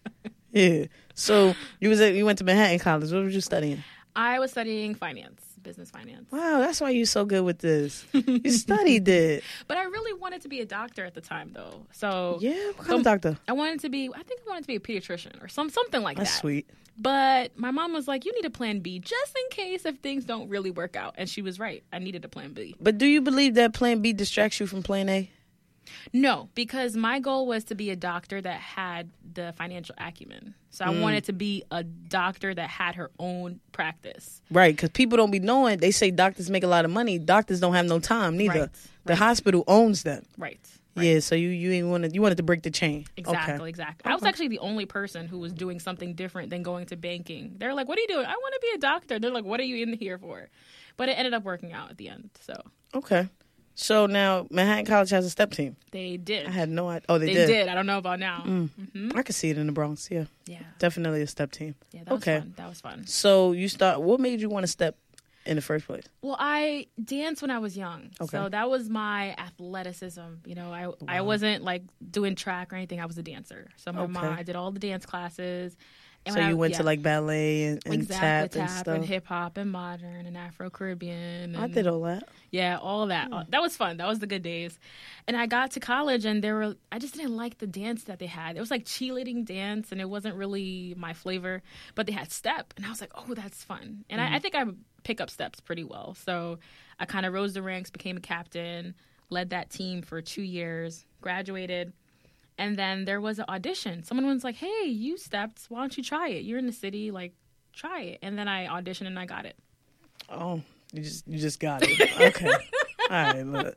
Yeah. So you was at, you went to Manhattan College. What were you studying? I was studying finance, business finance. Wow, that's why you're so good with this. You studied it. But I really wanted to be a doctor at the time, though. So yeah, what kind so of doctor? I wanted to be, I think I wanted to be a pediatrician or some something like that's that. That's sweet. But my mom was like, you need a plan B just in case if things don't really work out. And she was right. I needed a plan B. But do you believe that plan B distracts you from plan A? No, because my goal was to be a doctor that had the financial acumen. So I mm. wanted to be a doctor that had her own practice. Right, because people don't be knowing. They say doctors make a lot of money. Doctors don't have no time, neither. Right, the right. hospital owns them. Right. Right. Yeah, so you you wanted you wanted to break the chain. Exactly, okay. exactly. Okay. I was actually the only person who was doing something different than going to banking. They're like, what are you doing? I want to be a doctor. They're like, what are you in here for? But it ended up working out at the end, so. Okay. So now Manhattan College has a step team. They did. I had no idea. Oh, they, they did. They did. I don't know about now. Mm. Mm-hmm. I could see it in the Bronx. Yeah. Yeah. Definitely a step team. Yeah. That okay. was fun. That was fun. So you start. What made you want to step in the first place? Well, I danced when I was young. Okay. So that was my athleticism. You know, I wow. I wasn't like doing track or anything. I was a dancer. So my okay. mom, I did all the dance classes. And so you I, went yeah. to like ballet and, and exactly, tap, tap and stuff, and hip hop and modern and Afro Caribbean. I did all that. Yeah, all that. Mm. That was fun. That was the good days. And I got to college and there were I just didn't like the dance that they had. It was like cheerleading dance and it wasn't really my flavor. But they had step and I was like, oh, that's fun. And mm. I, I think I pick up steps pretty well. So I kind of rose the ranks, became a captain, led that team for two years, graduated. And then there was an audition. Someone was like, hey, you stepped. Why don't you try it? You're in the city. Like, try it. And then I auditioned and I got it. Oh, you just you just got it. Okay. All right, look.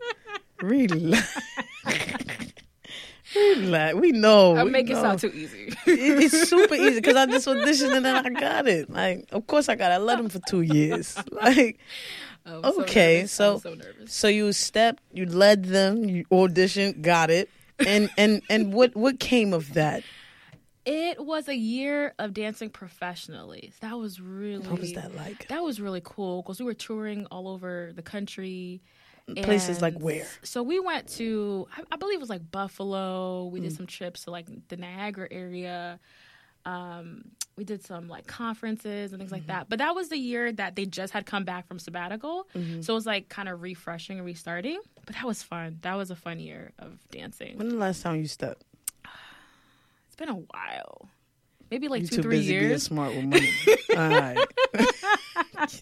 Relax. Relax. We know. I'll we make know. It sound too easy. It, it's super easy because I just auditioned and then I got it. Like, of course I got it. I led them for two years. Like, okay. So, so, so, so you stepped, you led them, you auditioned, got it. And and and what what came of that? It was a year of dancing professionally. That was really... What was that like? That was really cool because we were touring all over the country. Places like where? So we went to, I, I believe it was like Buffalo. We mm. did some trips to like the Niagara area. Um, we did some like conferences and things mm-hmm. like that. But that was the year that they just had come back from sabbatical. Mm-hmm. So it was like kind of refreshing and restarting. But that was fun. That was a fun year of dancing. When was the last time you stepped? It's been a while, maybe like two, three years. You're too busy being smart with money. All right,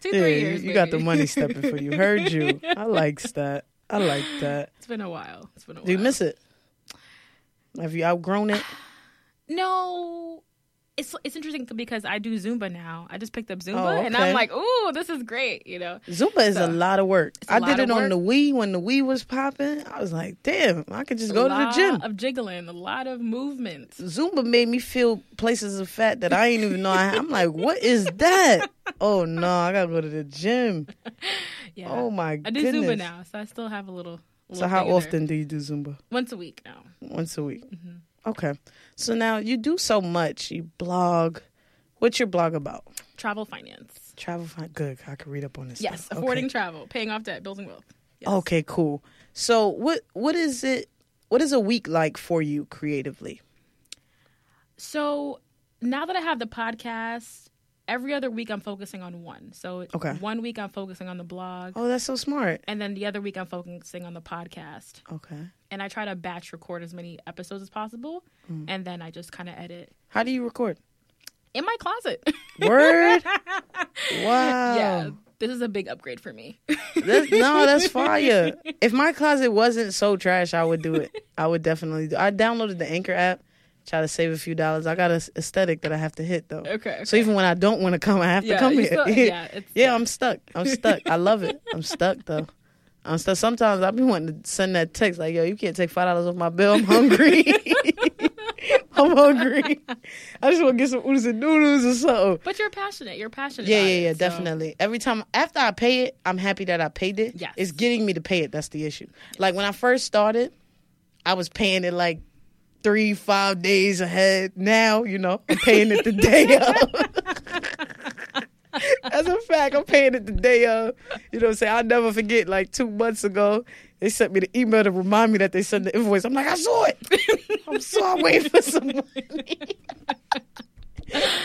two, yeah, three years. You, you got the money stepping for you. Heard you. I like that. I like that. It's been a while. It's been a while. Do you miss it? Have you outgrown it? No. It's it's interesting because I do Zumba now. I just picked up Zumba, oh, okay. and I'm like, ooh, this is great, you know. Zumba is so, a lot of work. I did it on the Wii when the Wii was popping. I was like, damn, I could just go to the gym. A lot of jiggling, a lot of movement. Zumba made me feel places of fat that I didn't even know I had. I'm like, what is that? Oh, no, I got to go to the gym. Yeah. Oh, my goodness. I do Zumba now, so I still have a little, little So how often do you do Zumba? Once a week now. Once a week. Mm-hmm. Okay. So now you do so much. You blog. What's your blog about? Travel finance. Travel finance. Good. I can read up on this. Yes. Stuff. Affording okay. travel, paying off debt, building wealth. Yes. Okay, cool. So what what is it? What is a week like for you creatively? So now that I have the podcast, every other week I'm focusing on one. So okay. one week I'm focusing on the blog. Oh, that's so smart. And then the other week I'm focusing on the podcast. Okay. And I try to batch record as many episodes as possible, mm. and then I just kind of edit. How do you record? In my closet. Word? Wow. Yeah, this is a big upgrade for me. This, no, that's fire. If my closet wasn't so trash, I would do it. I would definitely do it. I downloaded the Anchor app, try to save a few dollars. I got an aesthetic that I have to hit, though. Okay. okay. So even when I don't want to come, I have yeah, to come here. Still, yeah, it's yeah I'm stuck. I'm stuck. I love it. I'm stuck, though. Um, so sometimes I'll be wanting to send that text like, yo, you can't take five dollars off my bill. I'm hungry. I'm hungry. I just want to get some oodles and noodles or something. But you're passionate. You're passionate. Yeah, yeah, yeah, it, definitely. So. Every time after I pay it, I'm happy that I paid it. Yes. It's getting me to pay it. That's the issue. Yes. Like when I first started, I was paying it like three, five days ahead. Now, you know, I'm paying it the day of. As a fact, I'm paying it the day of. You know what I'm saying? I'll never forget, like, two months ago, they sent me the email to remind me that they sent the invoice. I'm like, I saw it. I'm sorry, waiting for some money.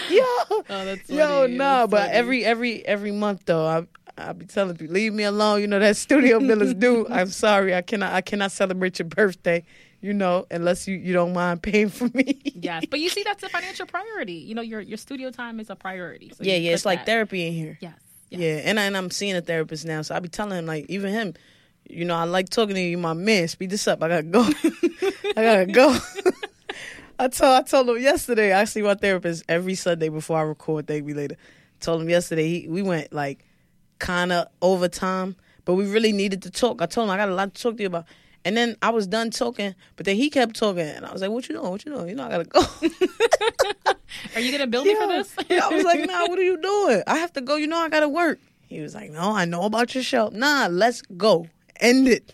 Yo, oh, that's funny. Yo, no, nah, but funny. every every every month, though, I I be telling people, leave me alone. You know, that studio bill is due. I'm sorry. I cannot I cannot celebrate your birthday. You know, unless you, you don't mind paying for me. Yes, but you see, that's a financial priority. You know, your your studio time is a priority. So yeah, yeah, it's that. like therapy in here. Yes, yes. Yeah, and, I, and I'm seeing a therapist now, so I be telling him, like, even him, you know, I like talking to you, my man, speed this up. I gotta go. I gotta go. I told I told him yesterday, I see my therapist every Sunday before I record, thank me later. Told him yesterday, he, we went, like, kind of overtime, but we really needed to talk. I told him, I got a lot to talk to you about. And then I was done talking, but then he kept talking. And I was like, what you doing? What you doing? You know, I got to go. Are you going to bill me yeah. for this? Yeah, I was like, nah, what are you doing? I have to go. You know, I got to work. He was like, no, I know about your show. Nah, let's go. End it.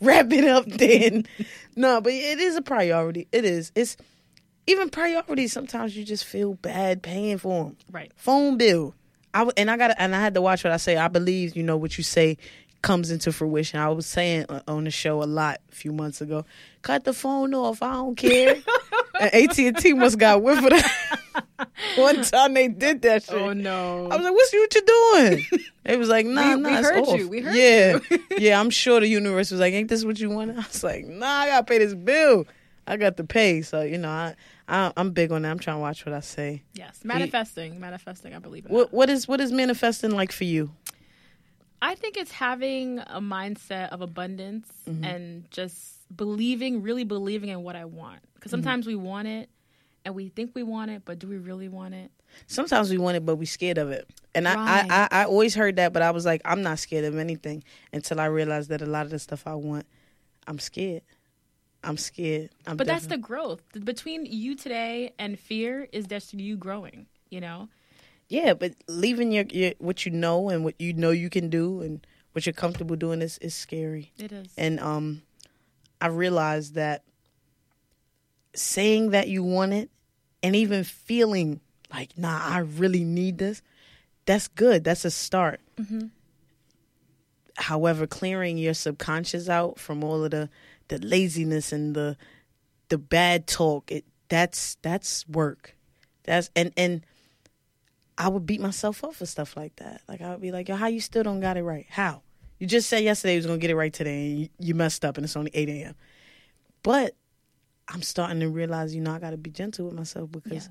Wrap it up then. No, but it is a priority. It is. It's even priorities. Sometimes you just feel bad paying for them. Right. Phone bill. I, and I got and I had to watch what I say. I believe, you know, what you say comes into fruition. I was saying on the show a lot a few months ago, cut the phone off. I don't care. And A T and T must got whipped for that. One time they did that shit. Oh, no. I was like, what's what you doing? They was like, nah, we, nah, we it's heard off. You. We heard yeah. you. Yeah, I'm sure the universe was like, ain't this what you want? I was like, nah, I got to pay this bill. I got to pay. So, you know, I, I, I'm big on that. I'm trying to watch what I say. Yes. Manifesting. We, manifesting, I believe in what, what is What is manifesting like for you? I think it's having a mindset of abundance mm-hmm. and just believing, really believing in what I want. Because sometimes mm-hmm. we want it and we think we want it, but do we really want it? Sometimes we want it, but we're scared of it. And right. I, I, I always heard that, but I was like, I'm not scared of anything until I realized that a lot of the stuff I want, I'm scared. I'm scared. I'm but definitely. That's the growth. Between you today and fear is just you growing, you know? Yeah, but leaving your, your what you know and what you know you can do and what you're comfortable doing is, is scary. It is. And um, I realized that saying that you want it and even feeling like, nah, I really need this, that's good. That's a start. Mm-hmm. However, clearing your subconscious out from all of the, the laziness and the the bad talk, it that's that's work. That's and, and I would beat myself up for stuff like that. Like, I would be like, yo, how you still don't got it right? How? You just said yesterday you was going to get it right today, and you, you messed up, and it's only eight a.m. But I'm starting to realize, you know, I got to be gentle with myself because yes.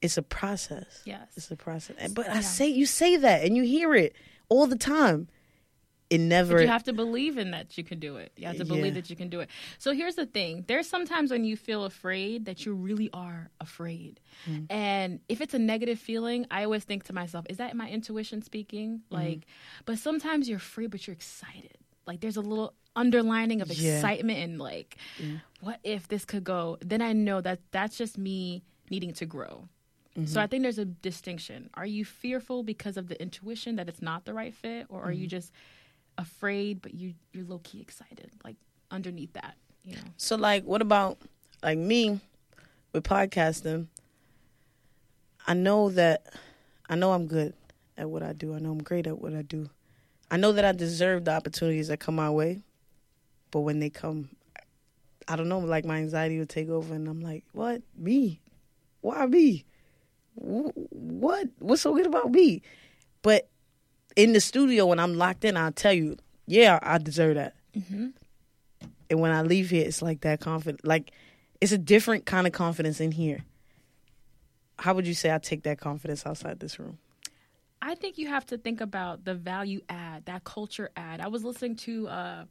it's a process. Yes. It's a process. But yeah. I say, you say that, and you hear it all the time. It never. But you have to believe in that you can do it. You have to believe yeah. that you can do it. So here's the thing. There's sometimes when you feel afraid that you really are afraid. Mm-hmm. And if it's a negative feeling, I always think to myself, is that my intuition speaking? Mm-hmm. Like, but sometimes you're afraid, but you're excited. Like, there's a little underlining of yeah. excitement and like, yeah. what if this could go? Then I know that that's just me needing to grow. Mm-hmm. So I think there's a distinction. Are you fearful because of the intuition that it's not the right fit? Or are mm-hmm. you just afraid, but you you're low-key excited, like underneath that, you know? So like, what about like me with podcasting? I know that I know I'm good at what I do. I know I'm great at what I do. I know that I deserve the opportunities that come my way, but when they come, I don't know, like my anxiety would take over and I'm like, what? Me? Why me? What? What's so good about me? But in the studio, when I'm locked in, I'll tell you, yeah, I deserve that. Mm-hmm. And when I leave here, it's like that confidence. Like, it's a different kind of confidence in here. How would you say I take that confidence outside this room? I think you have to think about the value add, that culture add. I was listening to uh,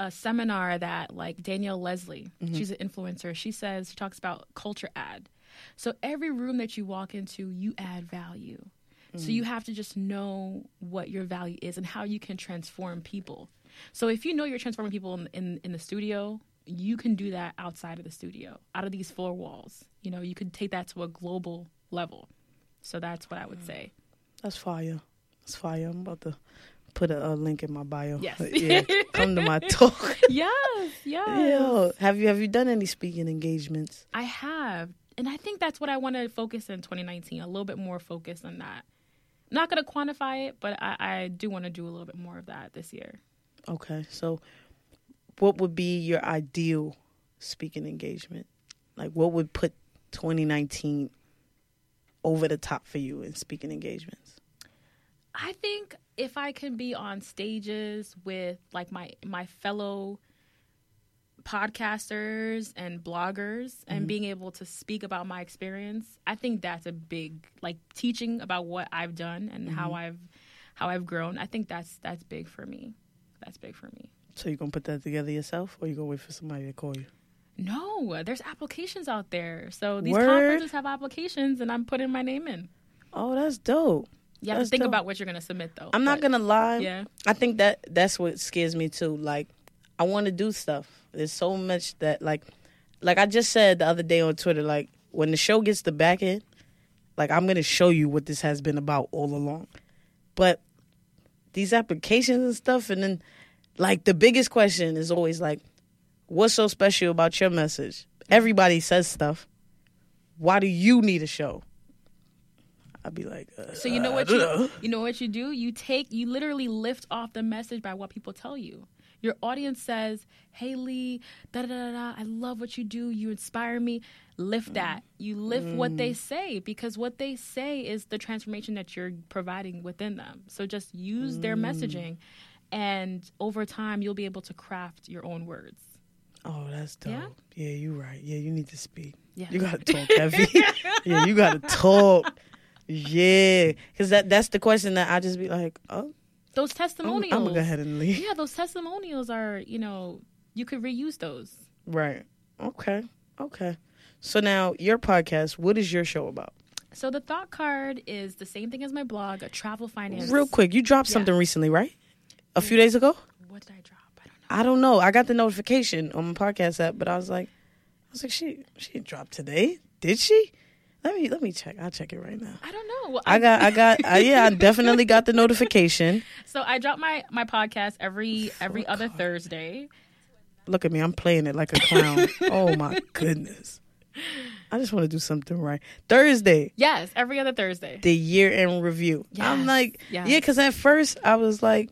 a seminar that, like, Danielle Leslie, mm-hmm. she's an influencer. She says, she talks about culture add. So every room that you walk into, you add value. Mm-hmm. So you have to just know what your value is and how you can transform people. So if you know you're transforming people in, in, in the studio, you can do that outside of the studio, out of these four walls. You know, you can take that to a global level. So that's what I would say. That's fire. That's fire. I'm about to put a, a link in my bio. Yes. Yeah, come to my talk. Yes, yes. Yeah. Have you have you done any speaking engagements? I have. And I think that's what I want to focus in twenty nineteen, a little bit more focus on that. Not going to quantify it, but I, I do want to do a little bit more of that this year. Okay. So what would be your ideal speaking engagement? Like, what would put twenty nineteen over the top for you in speaking engagements? I think if I can be on stages with, like, my, my fellow podcasters and bloggers and mm-hmm. being able to speak about my experience, I think that's a big, like, teaching about what I've done and mm-hmm. how I've how I've grown. I think that's that's big for me. That's big for me. So you're going to put that together yourself, or you're going to wait for somebody to call you? No, there's applications out there. So these Word. conferences have applications, and I'm putting my name in. Oh, that's dope. You have that's to think dope. about what you're going to submit, though. I'm but, not going to lie. Yeah. I think that that's what scares me, too. Like, I want to do stuff. There's so much that, like, like I just said the other day on Twitter, like, when the show gets the back end, like, I'm going to show you what this has been about all along. But these applications and stuff, and then, like, the biggest question is always, like, what's so special about your message? Everybody says stuff. Why do you need a show? I'd be like, uh, so you know what you, you know what you do? You take, you literally lift off the message by what people tell you. Your audience says, hey, Lee, da-da-da-da, I love what you do. You inspire me. Lift that. You lift mm. what they say, because what they say is the transformation that you're providing within them. So just use mm. their messaging, and over time, you'll be able to craft your own words. Oh, that's dope. Yeah, yeah you're right. Yeah, you need to speak. Yeah. You got to talk, Effie. Yeah, you got to talk. Yeah, because that, that's the question that I just be like, oh. Those testimonials. I'm, I'm gonna go ahead and leave. Yeah, those testimonials are, you know, you could reuse those. Right. Okay. Okay. So now your podcast, what is your show about? So The Thought Card is the same thing as my blog, a travel finance. Real quick, you dropped yeah. something recently, right? A yeah. few days ago? What did I drop? I don't know. I don't know. I got the notification on my podcast app, but I was like, I was like, she she dropped today, did she? Let me let me check. I'll check it right now. I don't know. Well, I, I got I got uh, yeah. I definitely got the notification. So I drop my, my podcast every every other Thursday, Look at me. I'm playing it like a clown. Oh, my goodness. I just want to do something right. Thursday. Yes, every other Thursday. The year in review. Yes, I'm like, yes. yeah, because at first I was like,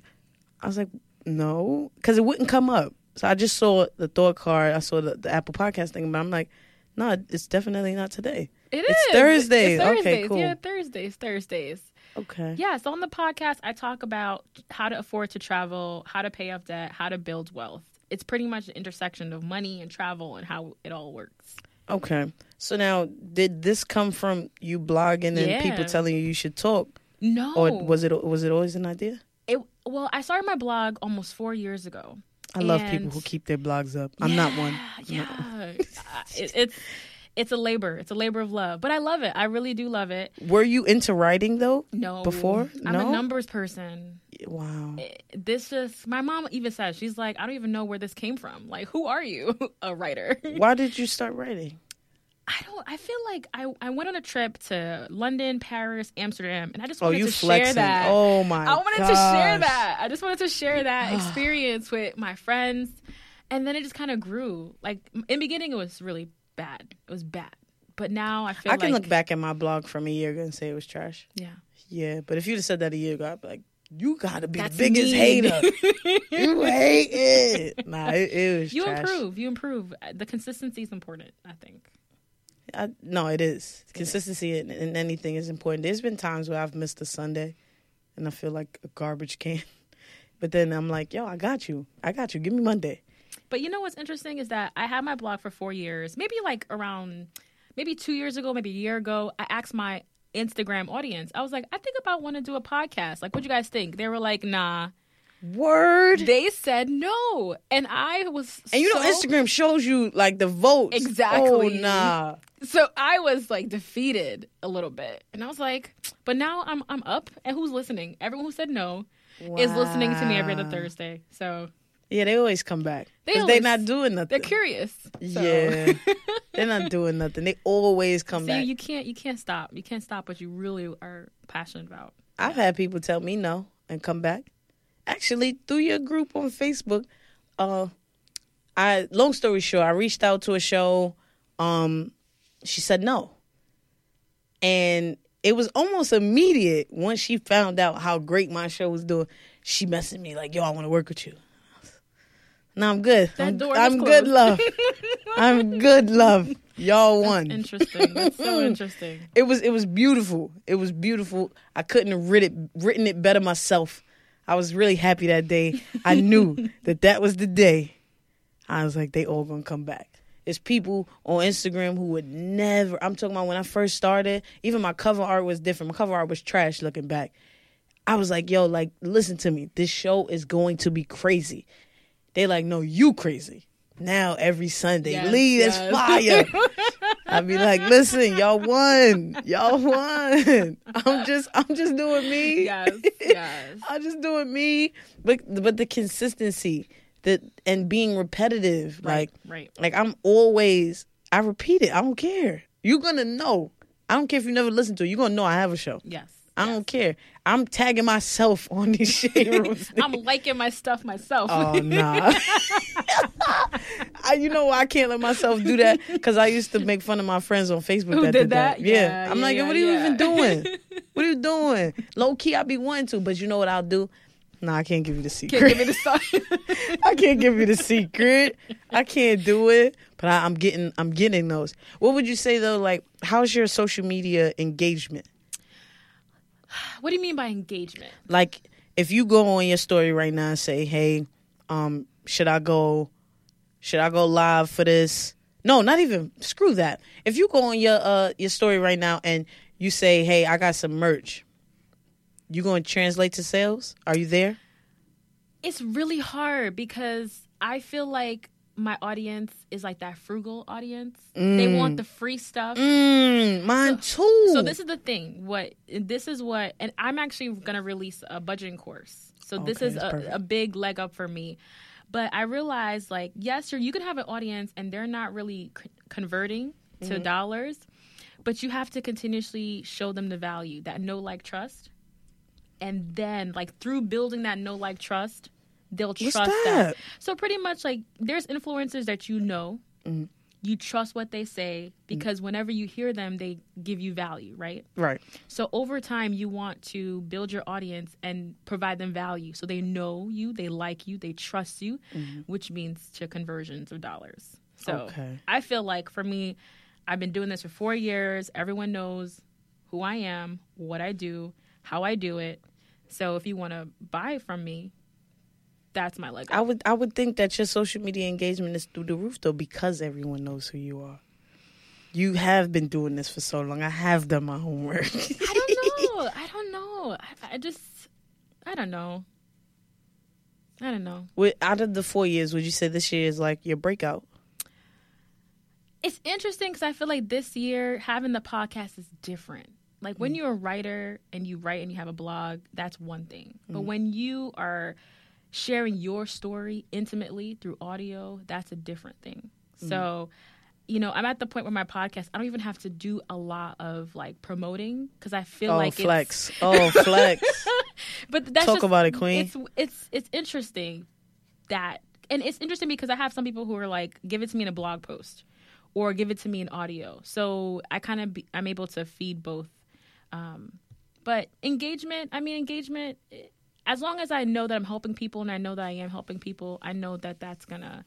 I was like, no, because it wouldn't come up. So I just saw the Thought Card. I saw the, the Apple Podcast thing, but I'm like, no, it's definitely not today. It it's is. Thursdays. It's Thursdays. Okay, cool. Yeah, Thursdays, Thursdays. Okay. Yeah, so on the podcast, I talk about how to afford to travel, how to pay off debt, how to build wealth. It's pretty much the intersection of money and travel and how it all works. Okay. So now, did this come from you blogging and yeah. people telling you you should talk? No. Or was it was it always an idea? It Well, I started my blog almost four years ago. I love people who keep their blogs up. I'm yeah, not one. I'm yeah. Not one. it, it's... It's a labor. It's a labor of love. But I love it. I really do love it. Were you into writing, though? No. Before? No? I'm a numbers person. Wow. This just... My mom even said, she's like, I don't even know where this came from. Like, who are you? A writer. Why did you start writing? I don't... I feel like I, I went on a trip to London, Paris, Amsterdam, and I just wanted oh, you to flexing. share that. Oh, my I wanted gosh. to share that. I just wanted to share that experience with my friends. And then it just kind of grew. Like, in the beginning, it was really... bad. It was bad. But now I feel like... I can like... look back at my blog from a year ago and say it was trash. Yeah. Yeah. But if you'd have said that a year ago, I'd be like, you gotta be That's the biggest mean. hater. You hate it. Nah, it, it was you trash. You improve. You improve. The consistency is important, I think. I, no, it is. Consistency it is. In, in anything is important. There's been times where I've missed a Sunday and I feel like a garbage can. But then I'm like, yo, I got you. I got you. Give me Monday. But you know what's interesting is that I had my blog for four years, maybe like around, maybe two years ago, maybe a year ago, I asked my Instagram audience. I was like, I think about want to do a podcast. Like, what do you guys think? They were like, nah. Word. They said no. And I was And you so... know, Instagram shows you like the votes. Exactly. Oh, nah. So I was like defeated a little bit. And I was like, but now I'm I'm up. And who's listening? Everyone who said no wow. is listening to me every other Thursday. So... Yeah, they always come back. They always, they're not doing nothing. They're curious. So. Yeah, they're not doing nothing. They always come See, back. You can't, you can't stop. You can't stop what you really are passionate about. I've yeah. had people tell me no and come back. Actually, through your group on Facebook, uh, I long story short, I reached out to a show. Um, she said no, and it was almost immediate once she found out how great my show was doing. She messaged me like, "Yo, I want to work with you." No, I'm good. That I'm, door is I'm good love. I'm good love. Y'all won. That's interesting. That's so interesting. It was it was beautiful. It was beautiful. I couldn't have writ it, written it better myself. I was really happy that day. I knew that that was the day. I was like, they all gonna come back. It's people on Instagram who would never. I'm talking about when I first started. Even my cover art was different. My cover art was trash looking back. I was like, yo, like listen to me. This show is going to be crazy. They like, no, you crazy. Now every Sunday, yes, Lee, that's yes. fire. I'd be like, listen, y'all won. Y'all won. I'm just I'm just doing me. Yes, yes. I'm just doing me. But but the consistency that and being repetitive. Right, like, right. like I'm always, I repeat it. I don't care. You're going to know. I don't care if you never listen to it. You're going to know I have a show. Yes. I yes. don't care. I'm tagging myself on these shade rooms. I'm liking my stuff myself. Oh, nah. I, you know why I can't let myself do that? Because I used to make fun of my friends on Facebook. Who that did that? that. Yeah. yeah. I'm yeah, like, yeah, what are you yeah. even doing? What are you doing? Low-key, I be wanting to, but you know what I'll do? Nah, I can't give you the secret. Can't give me the I can't give you the secret. I can't do it, but I, I'm getting I'm getting those. What would you say, though, like, how's your social media engagement? What do you mean by engagement? Like, if you go on your story right now and say, hey, um, should I go, should I go live for this? No, not even, screw that. If you go on your uh, your story right now and you say, hey, I got some merch, you going to translate to sales? Are you there? It's really hard because I feel like my audience is like that frugal audience. Mm. They want the free stuff. Mm, mine so, too. So this is the thing. What this is what, and I'm actually gonna release a budgeting course. So okay, this is a, a big leg up for me. But I realized, like, yes, sure, you can have an audience and they're not really c- converting to mm-hmm. dollars, but you have to continuously show them the value that know, like, trust, and then like through building that know, like, trust. they'll trust that? that. So pretty much, like, there's influencers that you know. Mm-hmm. You trust what they say because whenever you hear them, they give you value, right? Right. So over time, you want to build your audience and provide them value. So they know you, they like you, they trust you, mm-hmm. which means to conversions of dollars. So okay. I feel like for me, I've been doing this for four years. Everyone knows who I am, what I do, how I do it. So if you want to buy from me, that's my leg up. I would I would think that your social media engagement is through the roof, though, because everyone knows who you are. You have been doing this for so long. I have done my homework. I don't know. I don't know. I, I just, I don't know. I don't know. With, out of the four years, would you say this year is like your breakout? It's interesting because I feel like this year having the podcast is different. Like when mm. you're a writer and you write and you have a blog, that's one thing. But mm. when you are sharing your story intimately through audio, that's a different thing. Mm-hmm. So, you know, I'm at the point where my podcast, I don't even have to do a lot of, like, promoting because I feel oh, like flex. it's... Oh, flex. Oh, flex. But that's Talk just, about it, queen. It's, it's, it's interesting that... And it's interesting because I have some people who are like, give it to me in a blog post or give it to me in audio. So I kind of... I'm able to feed both. Um, but engagement, I mean, engagement... It, as long as I know that I'm helping people and I know that I am helping people, I know that that's gonna,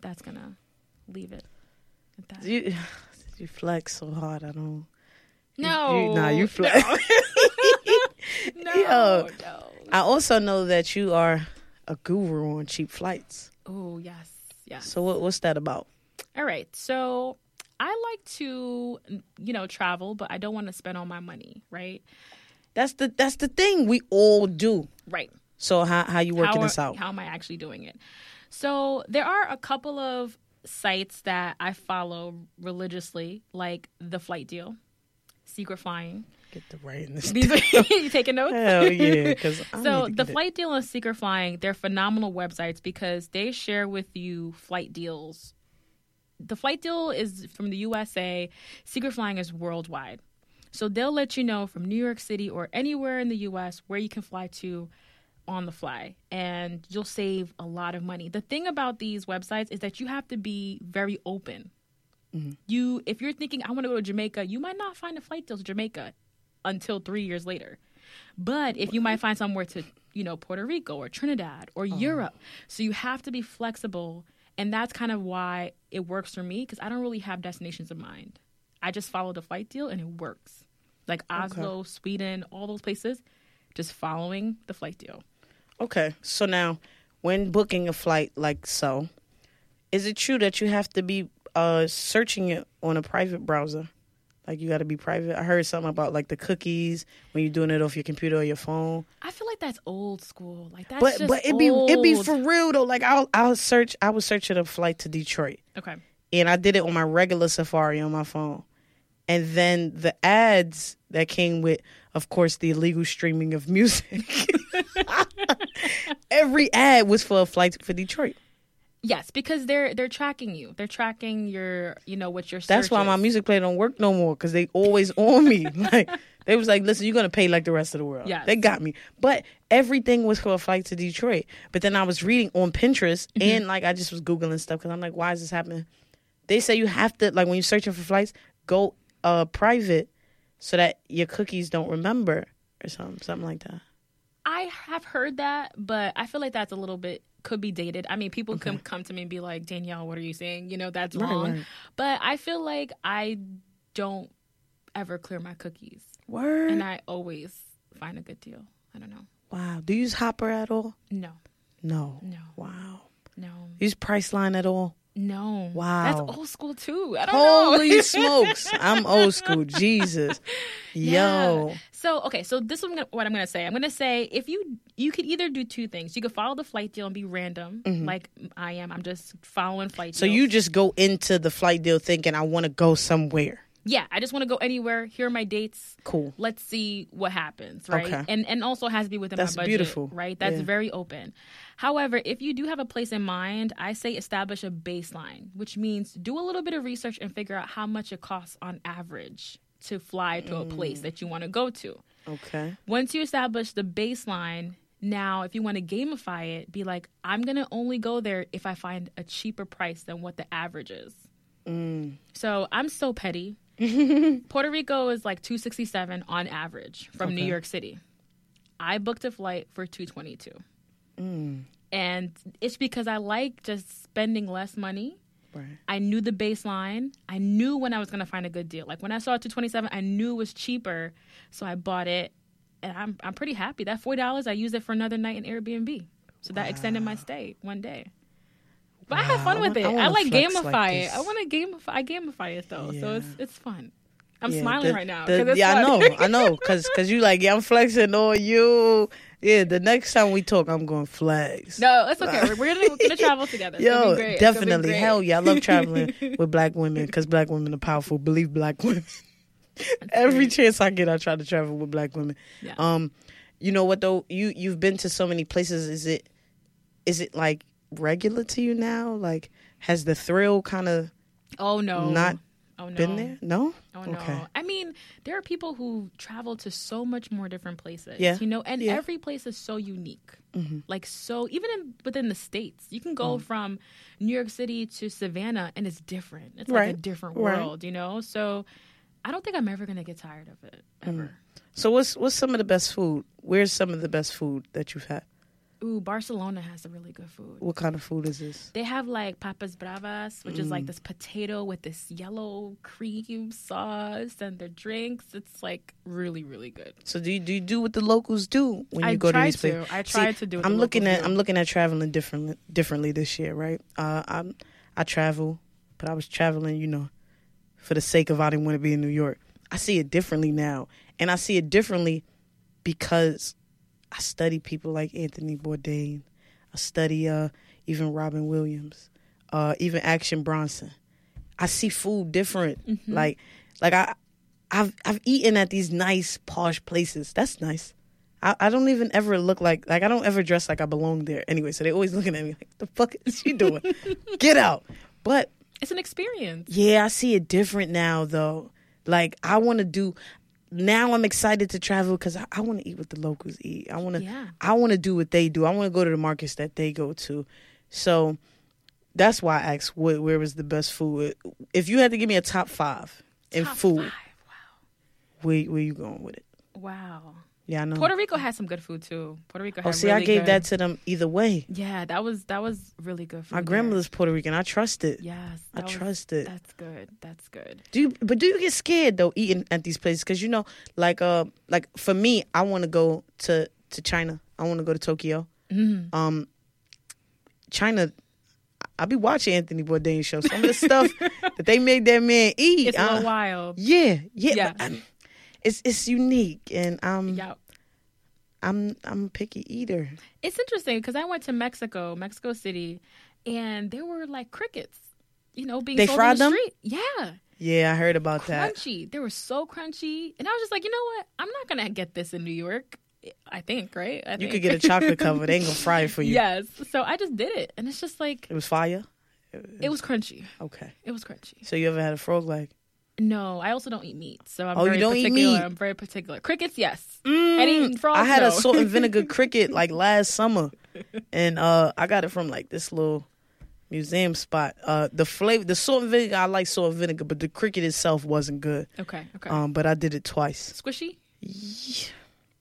that's gonna leave it at that. You, you flex so hard. I don't. No. You, you, nah, you flex. No. no, Yo, no. I also know that you are a guru on cheap flights. Oh, yes. Yes. So what, what's that about? All right. So I like to, you know, travel, but I don't want to spend all my money, right? That's the that's the thing we all do. Right. So how how you working how are, this out? How am I actually doing it? So there are a couple of sites that I follow religiously, like The Flight Deal, Secret Flying. Get the right in this. These are, you taking notes? Hell yeah. So The Flight it. Deal and Secret Flying, they're phenomenal websites because they share with you flight deals. The Flight Deal is from the U S A. Secret Flying is worldwide. So they'll let you know from New York City or anywhere in the U S where you can fly to on the fly. And you'll save a lot of money. The thing about these websites is that you have to be very open. Mm-hmm. You, if you're thinking, I want to go to Jamaica, you might not find a flight deal to Jamaica until three years later. But if you might find somewhere to, you know, Puerto Rico or Trinidad or oh. Europe. So you have to be flexible. And that's kind of why it works for me because I don't really have destinations in mind. I just follow The Flight Deal and it works. Like Oslo, okay. Sweden, all those places, just following The Flight Deal. Okay. So now when booking a flight like so, is it true that you have to be uh, searching it on a private browser? Like you got to be private? I heard something about like the cookies when you're doing it off your computer or your phone. I feel like that's old school. Like that's but, just But it be it be for real though. Like I'll, I'll search, I was searching a flight to Detroit. Okay. And I did it on my regular Safari on my phone. And then the ads that came with, of course, the illegal streaming of music. Every ad was for a flight for Detroit. Yes, because they're they're tracking you. They're tracking your, you know, what you're searching. That's why my music player don't work no more because they always on me. Like they was like, listen, you're gonna pay like the rest of the world. Yes. They got me. But everything was for a flight to Detroit. But then I was reading on Pinterest mm-hmm. and like I just was Googling stuff because I'm like, why is this happening? They say you have to like when you're searching for flights, go. Uh, private so that your cookies don't remember or something, something like that. I have heard that, but I feel like that's a little bit, could be dated. I mean, people okay. can come to me and be like, Danielle, what are you saying? You know, that's right, long. Right. But I feel like I don't ever clear my cookies. Word. And I always find a good deal. I don't know. Wow. Do you use Hopper at all? No. No. No. Wow. No. You use Priceline at all? No. Wow. That's old school, too. I don't Holy know. Holy smokes. I'm old school. Jesus. Yeah. Yo. So, okay. So this is what I'm going to say. I'm going to say if you, you could either do two things. You could follow The Flight Deal and be random mm-hmm. like I am. I'm just following flight deals. So you just go into The Flight Deal thinking I want to go somewhere. Yeah. I just want to go anywhere. Here are my dates. Cool. Let's see what happens. Right. Okay. And, and also has to be within That's my budget. That's beautiful. Right. That's yeah. very open. However, if you do have a place in mind, I say establish a baseline, which means do a little bit of research and figure out how much it costs on average to fly to mm. a place that you want to go to. Okay. Once you establish the baseline, Now, if you want to gamify it, be like, I'm going to only go there if I find a cheaper price than what the average is. Mm. So I'm so petty. Puerto Rico is like two hundred sixty-seven dollars on average from okay. New York City. I booked a flight for two hundred twenty-two dollars. Mm. And it's because I like just spending less money. Right. I knew the baseline. I knew when I was going to find a good deal. Like when I saw two hundred twenty-seven dollars, I knew it was cheaper. So I bought it. And I'm I'm pretty happy. That forty dollars, I used it for another night in Airbnb. So that wow. extended my stay one day. But wow. I had fun with it. I, I, I like gamify like it. I want to gamify. I gamify it though, yeah. so it's it's fun. I'm yeah, smiling the, right now. The, it's yeah, fun. I know, I know, cause cause you like yeah, I'm flexing on you. Yeah, the next time we talk, I'm going to flex. No, it's okay. We're, we're gonna, gonna travel together. It's Yo, great. definitely. Hell yeah, I love traveling with black women because black women are powerful. Believe black women. That's Every great. chance I get, I try to travel with black women. Yeah. Um, you know what though? You you've been to so many places. Is it is it like regular to you now? Like, has the thrill kind of? Oh no, not oh, no. been there. No. Oh no. Okay. I mean, there are people who travel to so much more different places. Yeah. You know, and yeah. every place is so unique. Mm-hmm. Like so, even in, within the states, you can go oh. from New York City to Savannah, and it's different. It's right. like a different world. Right. You know, so. I don't think I'm ever going to get tired of it, ever. Mm. So what's what's some of the best food? Where's some of the best food that you've had? Ooh, Barcelona has some really good food. What kind of food is this? They have, like, papas bravas, which mm. is, like, this potato with this yellow cream sauce and their drinks. It's, like, really, really good. So do you do, you do what the locals do when you I go to these places? I try See, to do what I'm the looking at do. I'm looking at traveling different, differently this year, right? Uh, I'm, I travel, but I was traveling, you know, for the sake of I didn't want to be in New York. I see it differently now. And I see it differently because I study people like Anthony Bourdain. I study uh, even Robin Williams, uh, even Action Bronson. I see food different. Mm-hmm. Like like I, I've I've eaten at these nice, posh places. That's nice. I, I don't even ever look like, like I don't ever dress like I belong there. Anyway, so they're always looking at me like, the fuck is she doing? Get out. But it's an experience. Yeah, I see it different now, though. Like, I want to do... Now I'm excited to travel because I, I want to eat what the locals eat. I want to yeah. I want to do what they do. I want to go to the markets that they go to. So that's why I asked what, where was the best food. If you had to give me a top five in top food, five. Wow. Where, where you going with it? Wow. Yeah, I know. Puerto Rico has some good food too. Puerto Rico. Has Oh, see, really I gave good... that to them either way. Yeah, that was that was really good food. My grandmother's Puerto Rican. I trust it. Yes, I was, trust it. That's good. That's good. Do you? But do you get scared though eating at these places? Because you know, like uh, like for me, I want to go to to China. I want to go to Tokyo. Mm-hmm. Um, China. I be watching Anthony Bourdain show. Some of the stuff that they make that man eat. It's uh, a little wild. Yeah, yeah. yeah. But, I mean, It's it's unique, and I'm yep. I'm I'm a picky eater. It's interesting because I went to Mexico, Mexico City, and there were like crickets, you know, being they sold fried in the them? street. Yeah, yeah, I heard about crunchy. that. Crunchy, they were so crunchy, and I was just like, you know what, I'm not gonna get this in New York. I think, right? I you think. could get a chocolate cover. They ain't gonna fry it for you. Yes, so I just did it, and it's just like it was fire. It was, it was crunchy. Okay, it was crunchy. So you ever had a frog leg? No, I also don't eat meat, so I'm oh, very you don't particular. Eat meat? I'm very particular. Crickets, yes. Mm, I didn't eat frogs, I had no. a salt and vinegar cricket like last summer, and uh, I got it from like this little museum spot. Uh, the flavor, the salt and vinegar, I like salt and vinegar, but the cricket itself wasn't good. Okay, okay. Um, but I did it twice. Squishy? Yeah.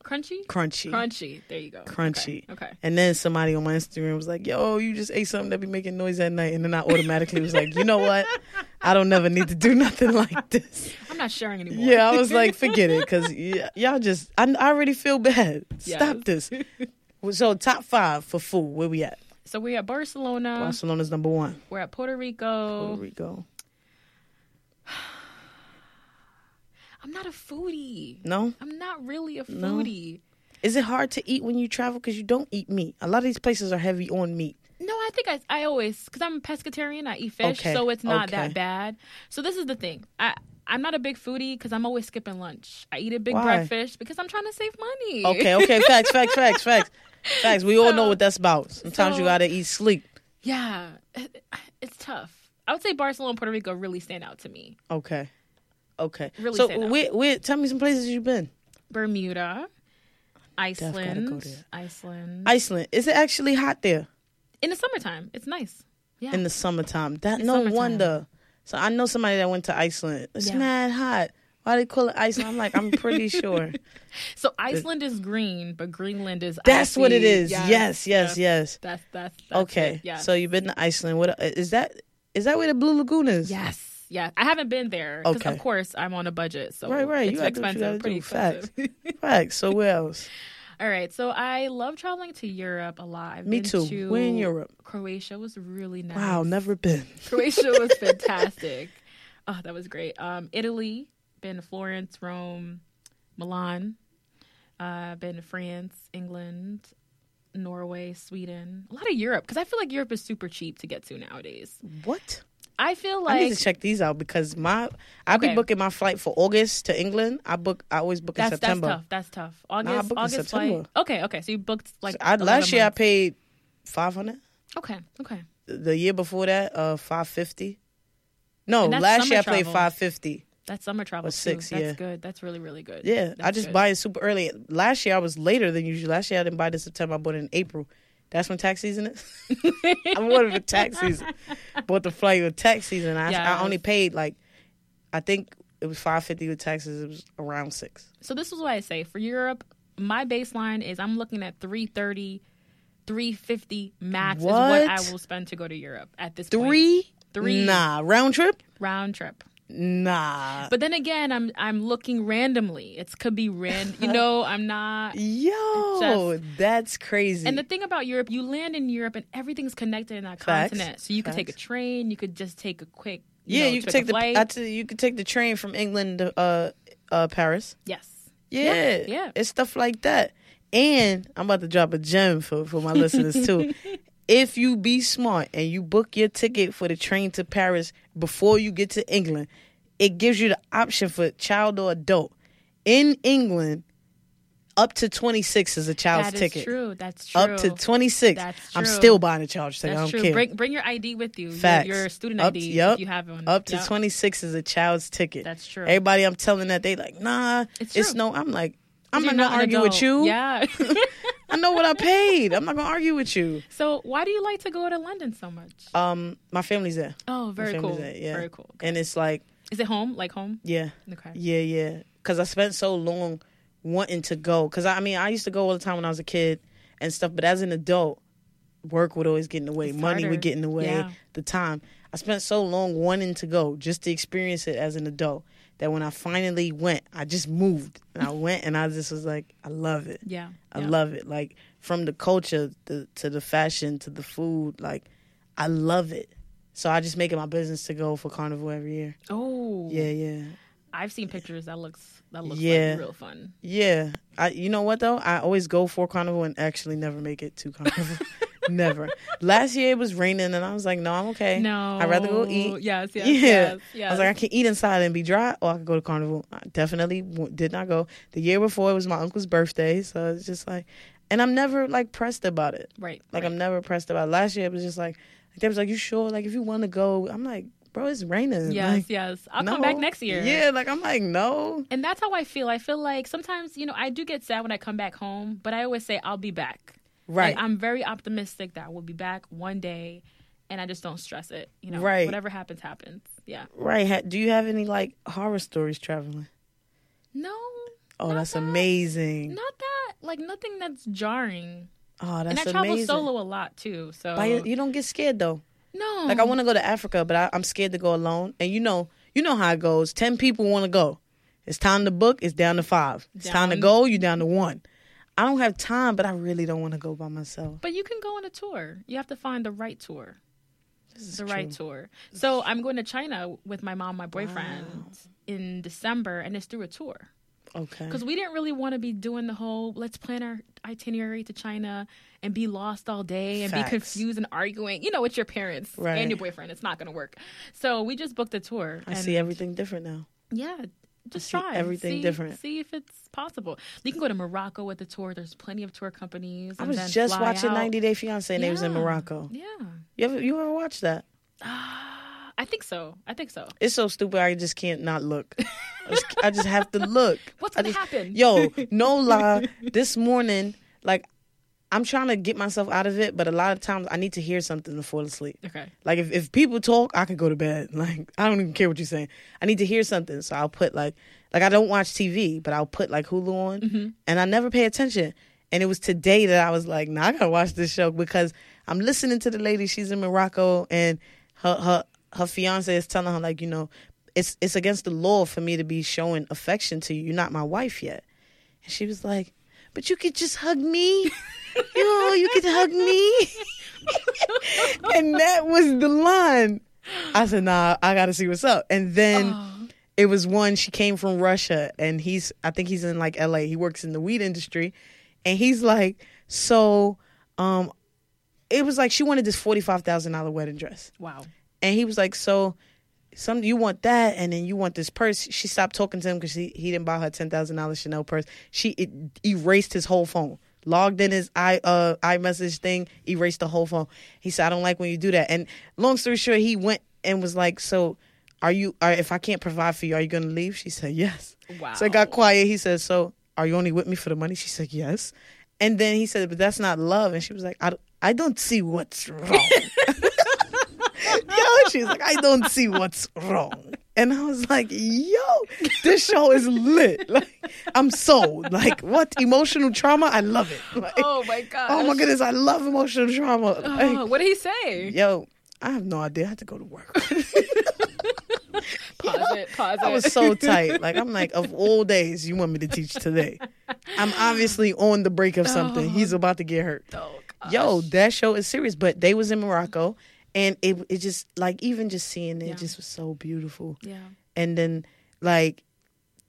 Crunchy? Crunchy. Crunchy. There you go. Crunchy. Okay. okay. And then somebody on my Instagram was like, yo, you just ate something that be making noise at night. And then I automatically was like, you know what? I don't never need to do nothing like this. I'm not sharing anymore. Yeah, I was like, forget it. Because y- y'all just, I, I already feel bad. Yes. Stop this. So top five for food. Where we at? So we're at Barcelona. Barcelona's number one. We're at Puerto Rico. Puerto Rico. I'm not a foodie. No? I'm not really a foodie. No. Is it hard to eat when you travel? Because you don't eat meat. A lot of these places are heavy on meat. No, I think I, I always, because I'm a pescatarian, I eat fish, okay. so it's not okay. that bad. So this is the thing. I, I'm not a big foodie because I'm always skipping lunch. I eat a big Why? breakfast because I'm trying to save money. Okay, okay. Facts, facts, facts, facts. Facts. We so, all know what that's about. Sometimes so, you got to eat sleep. Yeah. It, it's tough. I would say Barcelona and Puerto Rico really stand out to me. Okay. Okay. Really so, where, where, tell me some places you've been. Bermuda. Iceland. Go Iceland. Iceland. Is it actually hot there? In the summertime. It's nice. Yeah. In the summertime. That it's no summertime. Wonder. So I know somebody that went to Iceland. It's yeah. mad hot. Why they call it Iceland? I'm like, I'm pretty sure. So Iceland is green, but Greenland is that's icy. What it is. Yes, yes, yes. yes. yes. That's, that's that's okay. Yes. So you've been to Iceland. What is that? Is that where the Blue Lagoon is? Yes. Yeah, I haven't been there because, okay. of course, I'm on a budget. So right, right. It's you expensive, pretty expensive. Facts. Facts. So where else? All right. So I love traveling to Europe a lot. I've Me been too. To We're in Europe. Croatia was really nice. Wow, never been. Croatia was fantastic. Oh, that was great. Um, Italy, been to Florence, Rome, Milan, uh, been to France, England, Norway, Sweden. A lot of Europe because I feel like Europe is super cheap to get to nowadays. What? I feel like I need to check these out because my I'll okay. be booking my flight for August to England. I book I always book that's, in September. That's tough. That's tough. August. Nah, I book August in September. Flight. Okay. Okay. So you booked like so I, last year months. I paid five hundred. Okay. Okay. The year before that, uh, five fifty. No, last year travel. I paid five fifty. That's summer travel. Or six. Too. That's yeah. good. That's really really good. Yeah. That's I just good. Buy it super early. Last year I was later than usual. Last year I didn't buy it in September. I bought it in April. That's when tax season is. I wanted the tax season. Bought the flight with tax season. I, yeah, I only paid like, I think it was five fifty with taxes. It was around six. So this is what I say for Europe. My baseline is I'm looking at three thirty, three fifty max what? Is what I will spend to go to Europe at this three? Point. Three, nah, round trip, round trip. Nah. But then again, I'm I'm looking randomly. It could be random. You know, I'm not. Yo, just... that's crazy. And the thing about Europe, you land in Europe and everything's connected in that Facts. Continent. So you Facts. Could take a train. You could just take a quick. You yeah, know, you could take the. I tell you, you could take the train from England to uh, uh, Paris. Yes. Yeah. yeah. Yeah. It's stuff like that. And I'm about to drop a gem for for my listeners too. If you be smart and you book your ticket for the train to Paris before you get to England, it gives you the option for child or adult. In England, up to twenty-six is a child's that is ticket. That's true. That's true. Up to twenty-six. That's true. I'm still buying a child's ticket. That's I don't true. Care. Bring, bring your I D with you. Facts. Your, your student I D to, yep. if you have one. Up to yep. twenty-six is a child's ticket. That's true. Everybody I'm telling that, they like, nah, it's, it's no. I'm like, I'm not going to argue with you. Yeah. I know what I paid. I'm not going to argue with you. So why do you like to go to London so much? Um, my family's there. Oh, very cool. There, yeah. Very cool. Okay. And it's like... Is it home? Like home? Yeah. Okay. Yeah, yeah. Because I spent so long wanting to go. Because, I, I mean, I used to go all the time when I was a kid and stuff. But as an adult, work would always get in the way. It's Money harder. Would get in the way. Yeah. The time. I spent so long wanting to go just to experience it as an adult. That when I finally went, I just moved. And I went and I just was like, I love it. Yeah. I yeah. love it. Like, from the culture to, to the fashion to the food, like, I love it. So I just make it my business to go for Carnival every year. Oh. Yeah, yeah. I've seen pictures. That looks that looks yeah. like real fun. Yeah. I, you know what, though? I always go for Carnival and actually never make it to Carnival. Never. Last year it was raining and I was like, no, I'm okay. No. I'd rather go eat. Yes, yes, yeah. yes, yes. I was like, I can eat inside and be dry or I can go to Carnival. I definitely w- did not go. The year before it was my uncle's birthday. So it's just like, and I'm never like pressed about it. Right. Like right. I'm never pressed about it. Last year it was just like, they was like, you sure? Like if you want to go, I'm like, bro, it's raining. Yes, like, yes. I'll no. come back next year. Yeah, like I'm like, no. And that's how I feel. I feel like sometimes, you know, I do get sad when I come back home, but I always say I'll be back. Right. Like, I'm very optimistic that we'll be back one day, and I just don't stress it. You know, right. Whatever happens, happens. Yeah. Right. Do you have any, like, horror stories traveling? No. Oh, that's that. amazing. Not that. Like, nothing that's jarring. Oh, that's amazing. And I travel amazing. solo a lot, too. So but you don't get scared, though. No. Like, I want to go to Africa, but I, I'm scared to go alone. And you know, you know how it goes. Ten people want to go. It's time to book. It's down to five. It's down. time to go. You're down to one. I don't have time, but I really don't want to go by myself. But you can go on a tour. You have to find the right tour. This is the true. right tour. So I'm going to China with my mom, my boyfriend, wow. in December, and it's through a tour. Okay. Because we didn't really want to be doing the whole, let's plan our itinerary to China and be lost all day and Facts. Be confused and arguing, you know, with your parents right. and your boyfriend. It's not going to work. So we just booked a tour. I and see everything different now. Yeah. Just try everything see, different. See if it's possible. You can go to Morocco with the tour. There's plenty of tour companies. I was and then just watching out. ninety Day Fiancé and yeah. they was in Morocco. Yeah. You ever, you ever watched that? Uh, I I think so. I think so. It's so stupid. I just can't not look. I, just, I just have to look. What's going to happen? Yo, no lie. This morning, like, I'm trying to get myself out of it, but a lot of times I need to hear something to fall asleep. Okay. Like, if, if people talk, I could go to bed. Like, I don't even care what you're saying. I need to hear something. So I'll put, like, like I don't watch T V, but I'll put, like, Hulu on. Mm-hmm. And I never pay attention. And it was today that I was like, nah, I got to watch this show because I'm listening to the lady. She's in Morocco, and her her, her fiance is telling her, like, you know, it's it's against the law for me to be showing affection to you. You're not my wife yet. And she was like, but you could just hug me. You know, you could hug me. And that was the line. I said, nah, I got to see what's up. And then oh. it was one, she came from Russia, and he's, I think he's in like L A. He works in the weed industry. And he's like, so um, it was like she wanted this forty-five thousand dollars wedding dress. Wow. And he was like, so some you want that, and then you want this purse. She stopped talking to him because he, he didn't buy her ten thousand dollars Chanel purse. She it, erased his whole phone. Logged in his i uh iMessage thing, erased the whole phone. He said, I don't like when you do that. And long story short, he went and was like, so are you, are, if I can't provide for you, are you going to leave? She said, yes. Wow. So it got quiet. He said, so are you only with me for the money? She said, yes. And then he said, but that's not love. And she was like, I don't, I don't see what's wrong. Yo, she was like, I don't see what's wrong. And I was like, yo, this show is lit. Like, I'm sold. Like, what? Emotional trauma? I love it. Like, oh, my God. Oh, my goodness. I love emotional trauma. Like, uh, what did he say? Yo, I have no idea. I had to go to work. Pause you know, it, pause I it. I was so tight. Like, I'm like, of all days, you want me to teach today. I'm obviously on the break of something. Oh. He's about to get hurt. Oh, yo, that show is serious. But they was in Morocco. And it it just, like, even just seeing it yeah. just was so beautiful. Yeah. And then, like,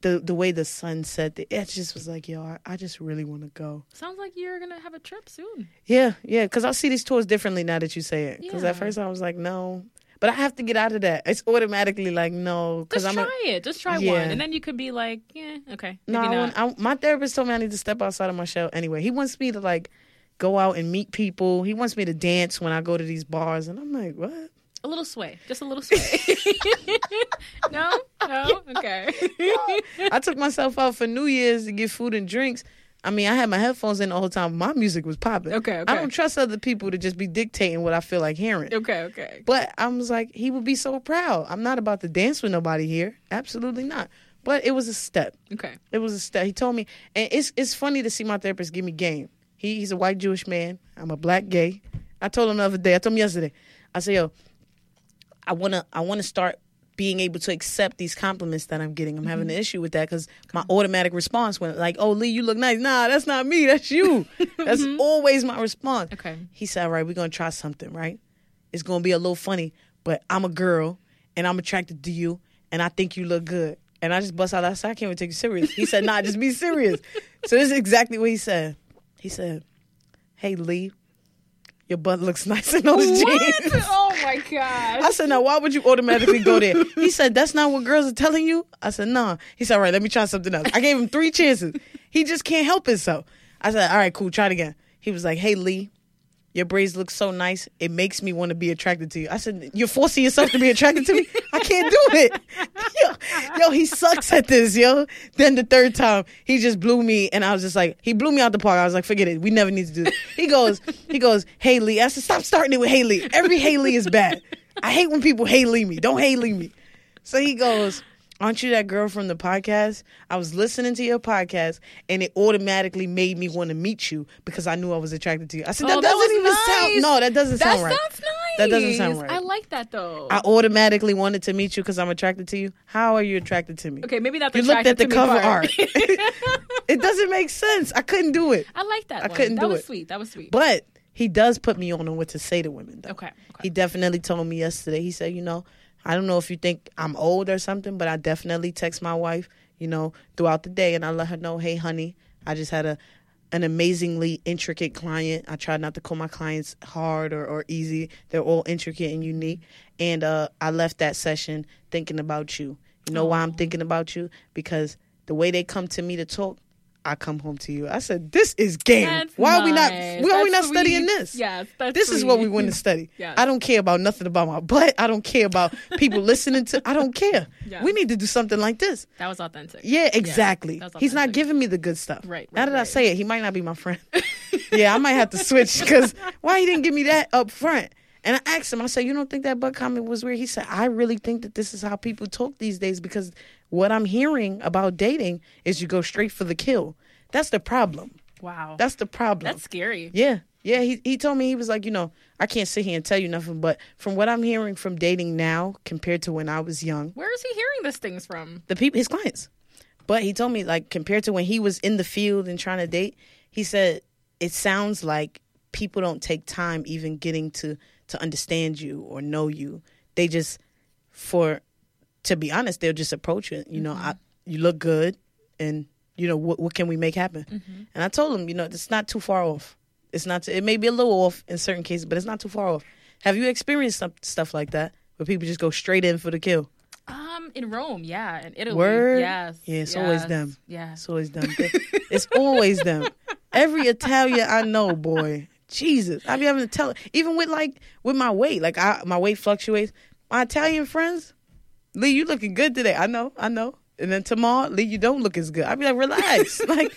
the the way the sun set, it just was like, yo, I, I just really want to go. Sounds like you're going to have a trip soon. Yeah, yeah, because I see these tours differently now that you say it. Because yeah. at first I was like, no. But I have to get out of that. It's automatically like, no. Just I'm try a, it. Just try yeah. one. And then you could be like, yeah, okay. No, maybe not. I, I, my therapist told me I need to step outside of my shell anyway. He wants me to, like, go out and meet people. He wants me to dance when I go to these bars. And I'm like, what? A little sway. Just a little sway. No? No? Okay. I took myself out for New Year's to get food and drinks. I mean, I had my headphones in the whole time. My music was popping. Okay, okay. I don't trust other people to just be dictating what I feel like hearing. Okay, okay. But I was like, he would be so proud. I'm not about to dance with nobody here. Absolutely not. But it was a step. Okay. It was a step. He told me. And it's it's funny to see my therapist give me game. He, he's a white Jewish man. I'm a black gay. I told him the other day. I told him yesterday. I said, yo, I want to I wanna start being able to accept these compliments that I'm getting. I'm mm-hmm. having an issue with that because my automatic response went like, oh, Lee, you look nice. Nah, that's not me. That's you. That's mm-hmm. always my response. Okay. He said, all right, we're going to try something, right? It's going to be a little funny, but I'm a girl, and I'm attracted to you, and I think you look good. And I just bust out. I said, I can't even take you serious. He said, nah, just be serious. So this is exactly what he said. He said, hey, Lee, your butt looks nice in those what? jeans. Oh, my God. I said, now, why would you automatically go there? He said, that's not what girls are telling you? I said, no. Nah. He said, all right, let me try something else. I gave him three chances. He just can't help himself. I said, all right, cool, try it again. He was like, hey, Lee, your braids look so nice. It makes me want to be attracted to you. I said, you're forcing yourself to be attracted to me? I can't do it. Yo, yo, he sucks at this, yo. Then the third time, he just blew me, and I was just like, he blew me out the park. I was like, forget it. We never need to do this. He goes, he goes, hey, Lee. I said, stop starting it with hey, Lee. Every hey, Lee is bad. I hate when people hey, Lee me. Don't hey, Lee me. So he goes, aren't you that girl from the podcast? I was listening to your podcast, and it automatically made me want to meet you because I knew I was attracted to you. I said, that oh, doesn't that even nice. sound... No, that doesn't that sound right. That sounds nice. That doesn't sound right. I like that, though. I automatically wanted to meet you because I'm attracted to you. How are you attracted to me? Okay, maybe that's attracted to me. You looked at the cover part. art. It doesn't make sense. I couldn't do it. I like that I one. couldn't that do it. That was sweet. That was sweet. But he does put me on on what to say to women, though. Okay, okay. He definitely told me yesterday. He said, you know, I don't know if you think I'm old or something, but I definitely text my wife, you know, throughout the day, and I let her know, hey, honey, I just had a an amazingly intricate client. I try not to call my clients hard or, or easy. They're all intricate and unique. And uh, I left that session thinking about you. You know oh. why I'm thinking about you? Because the way they come to me to talk, I come home to you. I said, this is game. That's why are we not, nice. why are we not sweet. studying this? Yes, that's This sweet. is what we want to study. Yes. I don't care about nothing about my butt. I don't care about people listening to, I don't care. Yes. We need to do something like this. That was authentic. Yeah, exactly. Yeah, authentic. He's not giving me the good stuff. Right. right now that right. I say it, he might not be my friend. Yeah, I might have to switch because why he didn't give me that up front? And I asked him, I said, you don't think that butt comment was weird? He said, I really think that this is how people talk these days because what I'm hearing about dating is you go straight for the kill. That's the problem. Wow. That's the problem. That's scary. Yeah. Yeah. He, he told me, he was like, you know, I can't sit here and tell you nothing, but from what I'm hearing from dating now compared to when I was young. Where is he hearing these things from? The people, his clients. But he told me, like, compared to when he was in the field and trying to date, he said, it sounds like people don't take time even getting to... to understand you or know you. They just, for, to be honest, they'll just approach it. You know, mm-hmm. I, you look good and, you know, what what can we make happen? Mm-hmm. And I told him, you know, it's not too far off. It's not, to, it may be a little off in certain cases, but it's not too far off. Have you experienced some, stuff like that where people just go straight in for the kill? Um, in Rome, yeah. In Italy, Word? yes. Yeah, it's yes. always them. Yeah. It's always them. It's always them. Every Italian I know, boy. Jesus, I be having to tell, even with like, with my weight, like I, my weight fluctuates. My Italian friends, Lee, you looking good today. I know, I know. And then tomorrow, Lee, you don't look as good. I be like, relax. Like,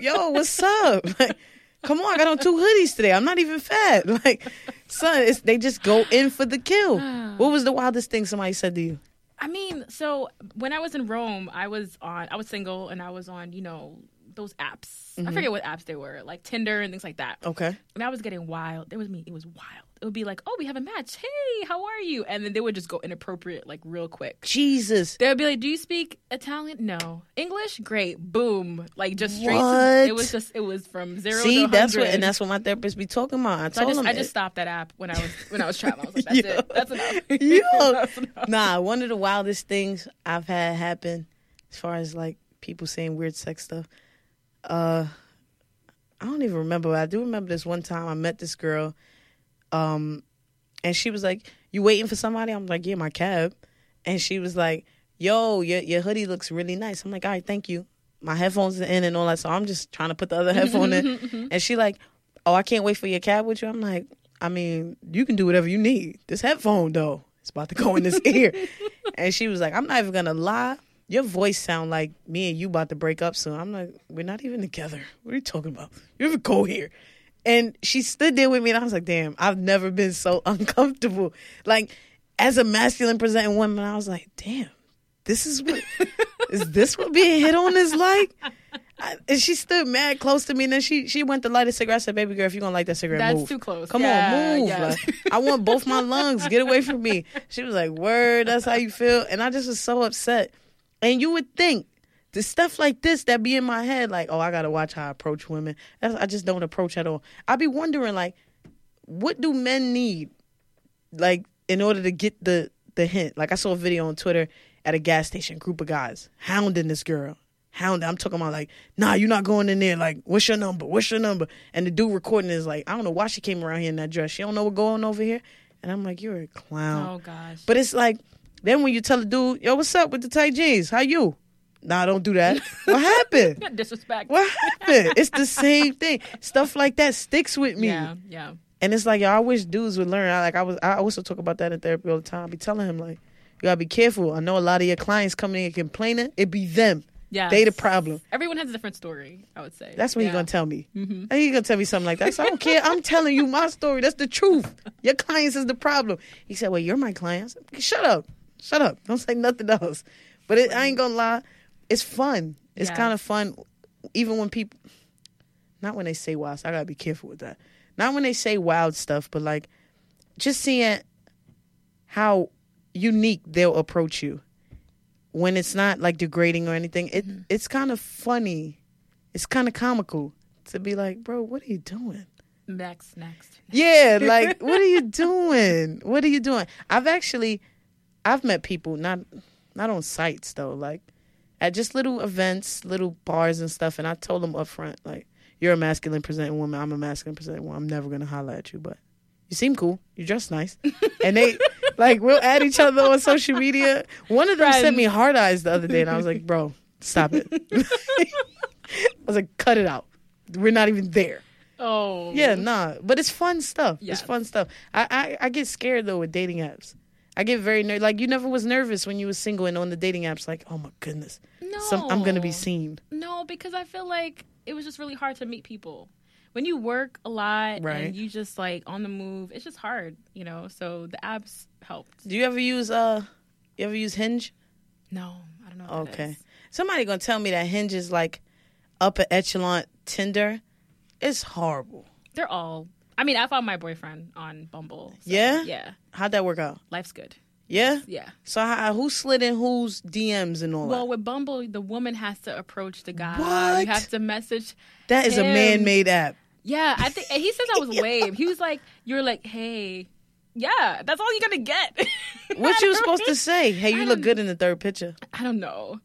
yo, what's up? Like, come on, I got on two hoodies today. I'm not even fat. Like, son, it's, they just go in for the kill. What was the wildest thing somebody said to you? I mean, so when I was in Rome, I was on, I was single and I was on, you know, those apps. Mm-hmm. I forget what apps they were, like Tinder and things like that. Okay. And I was getting wild. It was me. It was wild. It would be like, oh, we have a match. Hey, how are you? And then they would just go inappropriate, like real quick. Jesus. They would be like, do you speak Italian? No. English? Great. Boom. Like just straight. What? To, it was just, it was from zero See, to one hundred. See, that's what, and that's what my therapist be talking about. I so told I just, him I just stopped that app when I was, when I was traveling. I was like, that's Yo. it. That's enough. Yo. That's enough. Nah, one of the wildest things I've had happen as far as like people saying weird sex stuff. Uh, I don't even remember, but I do remember this one time I met this girl, um, and she was like, you waiting for somebody? I'm like, yeah, my cab. And she was like, yo, your your hoodie looks really nice. I'm like, all right, thank you. My headphones are in and all that, so I'm just trying to put the other headphone in. And she like, oh, I can't wait for your cab with you. I'm like, I mean, you can do whatever you need. This headphone, though, it's about to go in this ear. And she was like, I'm not even going to lie. Your voice sound like me and you about to break up soon. I'm like, we're not even together. What are you talking about? You ever go here? And she stood there with me, and I was like, damn, I've never been so uncomfortable. Like, as a masculine presenting woman, I was like, damn, this is what, is this what being hit on is like? I, and she stood mad close to me, and then she she went to light a cigarette. I said, baby girl, if you're going to light that cigarette, That's move. That's too close. Come yeah, on, move. Yeah. Like, I want both my lungs. Get away from me. She was like, word, that's how you feel? And I just was so upset. And you would think the stuff like this that be in my head, like, oh, I got to watch how I approach women. That's, I just don't approach at all. I be wondering, like, what do men need, like, in order to get the, the hint? Like, I saw a video on Twitter at a gas station, group of guys hounding this girl. Hounding. I'm talking about, like, nah, you're not going in there. Like, what's your number? What's your number? And the dude recording is like, I don't know why she came around here in that dress. She don't know what's going on over here. And I'm like, you're a clown. Oh, gosh. But it's like, then when you tell a dude, yo, what's up with the tight jeans? How you? Nah, don't do that. What happened? Disrespect. What happened? It's the same thing. Stuff like that sticks with me. Yeah, yeah. And it's like, yo, I wish dudes would learn. I, like I was, I also talk about that in therapy all the time. I be telling him, like, you gotta be careful. I know a lot of your clients coming in and complaining. It be them. Yeah, they the problem. Everyone has a different story, I would say. That's what yeah. he's going to tell me. Mm-hmm. He's going to tell me something like that. So I don't care. I'm telling you my story. That's the truth. Your clients is the problem. He said, well, you're my clients. Shut up. Shut up. Don't say nothing else. But it, I ain't going to lie. It's fun. It's yeah. kind of fun. Even when people, not when they say wild stuff. I got to be careful with that. Not when they say wild stuff, but like just seeing how unique they'll approach you. When it's not like degrading or anything, it mm-hmm. it's kind of funny. It's kind of comical to be like, bro, what are you doing? Next, next. next. Yeah, like, what are you doing? What are you doing? I've actually, I've met people, not not on sites though, like at just little events, little bars and stuff. And I told them up front, like, you're a masculine presenting woman. I'm a masculine presenting woman. I'm never going to holler at you, but you seem cool. You dress nice. And they... Like, we'll add each other on social media. One of them Friends. sent me hard eyes the other day, and I was like, bro, stop it. I was like, cut it out. We're not even there. Oh. Yeah, nah. But it's fun stuff. Yeah. It's fun stuff. I, I, I get scared, though, with dating apps. I get very nervous. Like, you never was nervous when you were single and on the dating apps. Like, oh, my goodness. No. Some, I'm going to be seen. No, because I feel like it was just really hard to meet people. When you work a lot right. and you just, like, on the move, it's just hard, you know? So the apps helped. Do you ever use, uh, you ever use Hinge? No, I don't know what okay. that is. Somebody going to tell me that Hinge is, like, upper echelon Tinder. It's horrible. They're all... I mean, I found my boyfriend on Bumble. So, yeah? Yeah. How'd that work out? Life's good. Yeah? Yeah. So how, who slid in whose D Ms and all well, that? Well, with Bumble, the woman has to approach the guy. What? You have to message That is him. A man-made app. Yeah. I think he said that was lame. He was like, you're like, hey... Yeah, that's all you're going to get. What you were supposed to say? Hey, you look good in the third picture. I don't know.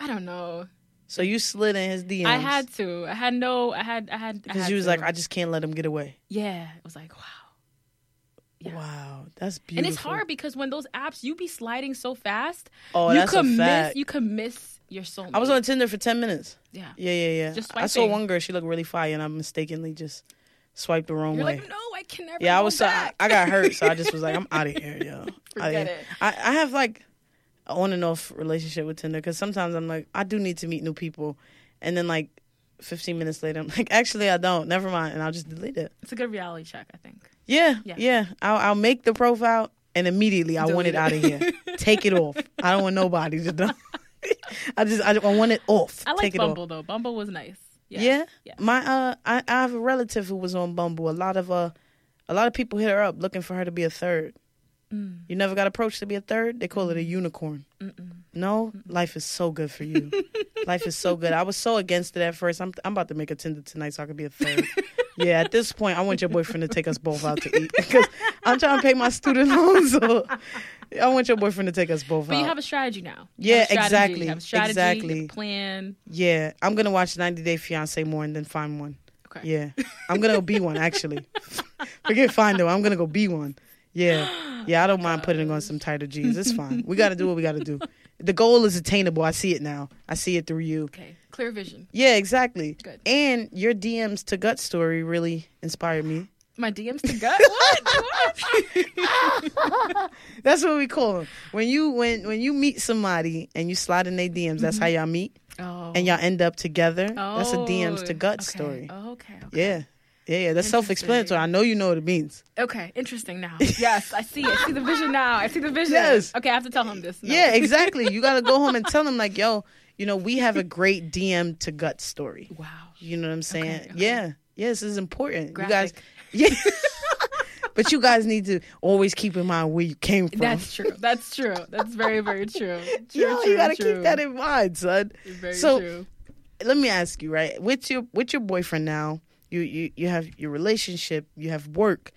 I don't know. So you slid in his D Ms. I had to. I had no, I had, I had. Because you was to. Like, I just can't let him get away. Yeah. It was like, wow. Yeah. Wow. That's beautiful. And it's hard because when those apps, you be sliding so fast. Oh, you that's could a fact. Miss, you could miss your soulmate. I was on Tinder for ten minutes. Yeah. Yeah, yeah, yeah. Just swiping. I saw one girl, she looked really fire, and I mistakenly just swiped the wrong you're way. Like, no. I can never yeah, I was. So, I, I got hurt, so I just was like, I'm out of here, yo. Forget here. It. I, I have like an on and off relationship with Tinder because sometimes I'm like, I do need to meet new people, and then like fifteen minutes later, I'm like, actually, I don't. Never mind, and I'll just delete it. It's a good reality check, I think. Yeah, yeah. yeah. I'll, I'll make the profile, and immediately I delete want it, it out of here. Take it off. I don't want nobody to know. I just, I, I want it off. I like Take Bumble it off. Though. Bumble was nice. Yeah. yeah? yeah. My uh, I, I have a relative who was on Bumble. A lot of uh. A lot of people hit her up looking for her to be a third. Mm. You never got approached to be a third? They call it a unicorn. Mm-mm. No? Mm-mm. Life is so good for you. Life is so good. I was so against it at first. I'm I'm about to make a Tinder tonight so I could be a third. Yeah, at this point, I want your boyfriend to take us both out to eat. Because I'm trying to pay my student loans. So I want your boyfriend to take us both but out. But you have a strategy now. You yeah, strategy. exactly. You have a strategy, exactly. You have a plan. Yeah. I'm going to watch ninety day fiancé more and then find one. Okay. Yeah. I'm going to be one, actually. Forget find though. I'm gonna go be one. Yeah, yeah. I don't mind putting on some tighter jeans. It's fine. We gotta do what we gotta do. The goal is attainable. I see it now. I see it through you. Okay, clear vision. Yeah, exactly. Good. And your D Ms to gut story really inspired me. My D Ms to gut. What? What? That's what we call them. When you when when you meet somebody and you slide in their D Ms, that's how y'all meet. Oh. And y'all end up together. Oh. That's a D Ms to gut okay. story. Oh, okay. Okay. Yeah. Yeah, yeah, that's self-explanatory. I know you know what it means. Okay, interesting now. Yes, I see it. I see the vision now. I see the vision. Yes. Okay, I have to tell him this. No. Yeah, exactly. You got to go home and tell him, like, yo, you know, we have a great D M to gut story. Wow. You know what I'm saying? Okay, okay. Yeah. Yeah, this is important. Graphic. You guys. Yeah. But you guys need to always keep in mind where you came from. That's true. That's true. That's very, very true. true yo, true, you got to keep that in mind, son. Very so, true. Let me ask you, right? With your with your boyfriend now, You, you you have your relationship, you have work,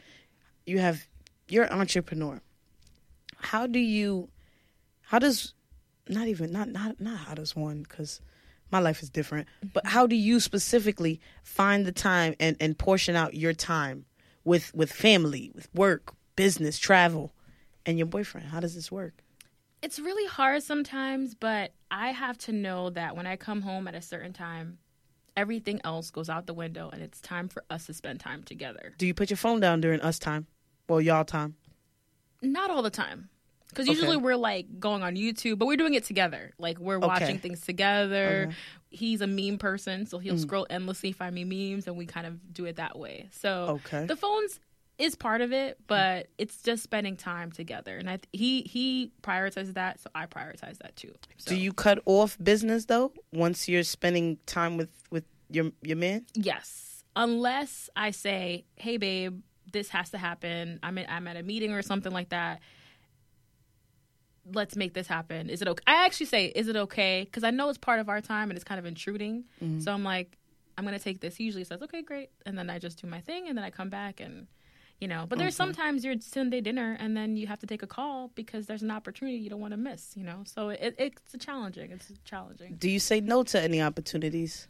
you have you're an entrepreneur. How do you, how does, not even, not not, not how does one, because my life is different, but how do you specifically find the time and, and portion out your time with, with family, with work, business, travel, and your boyfriend? How does this work? It's really hard sometimes, but I have to know that when I come home at a certain time, everything else goes out the window, and it's time for us to spend time together. Do you put your phone down during us time? Well, y'all time? Not all the time. Because usually okay. we're, like, going on YouTube, but we're doing it together. Like, we're okay. watching things together. Okay. He's a meme person, so he'll mm. scroll endlessly, find me memes, and we kind of do it that way. So okay. the phones is part of it, but mm. it's just spending time together. And I th- he, he prioritizes that, so I prioritize that, too. So. Do you cut off business, though, once you're spending time with... with Your your man? Yes. Unless I say, hey, babe, this has to happen. I'm, in, I'm at a meeting or something like that. Let's make this happen. Is it okay? I actually say, is it okay? Because I know it's part of our time and it's kind of intruding. Mm-hmm. So I'm like, I'm going to take this. He usually says, okay, great. And then I just do my thing and then I come back and, you know. But there's okay. sometimes you're Sunday dinner and then you have to take a call because there's an opportunity you don't want to miss, you know. So it, it's a challenging. It's challenging. Do you say no to any opportunities?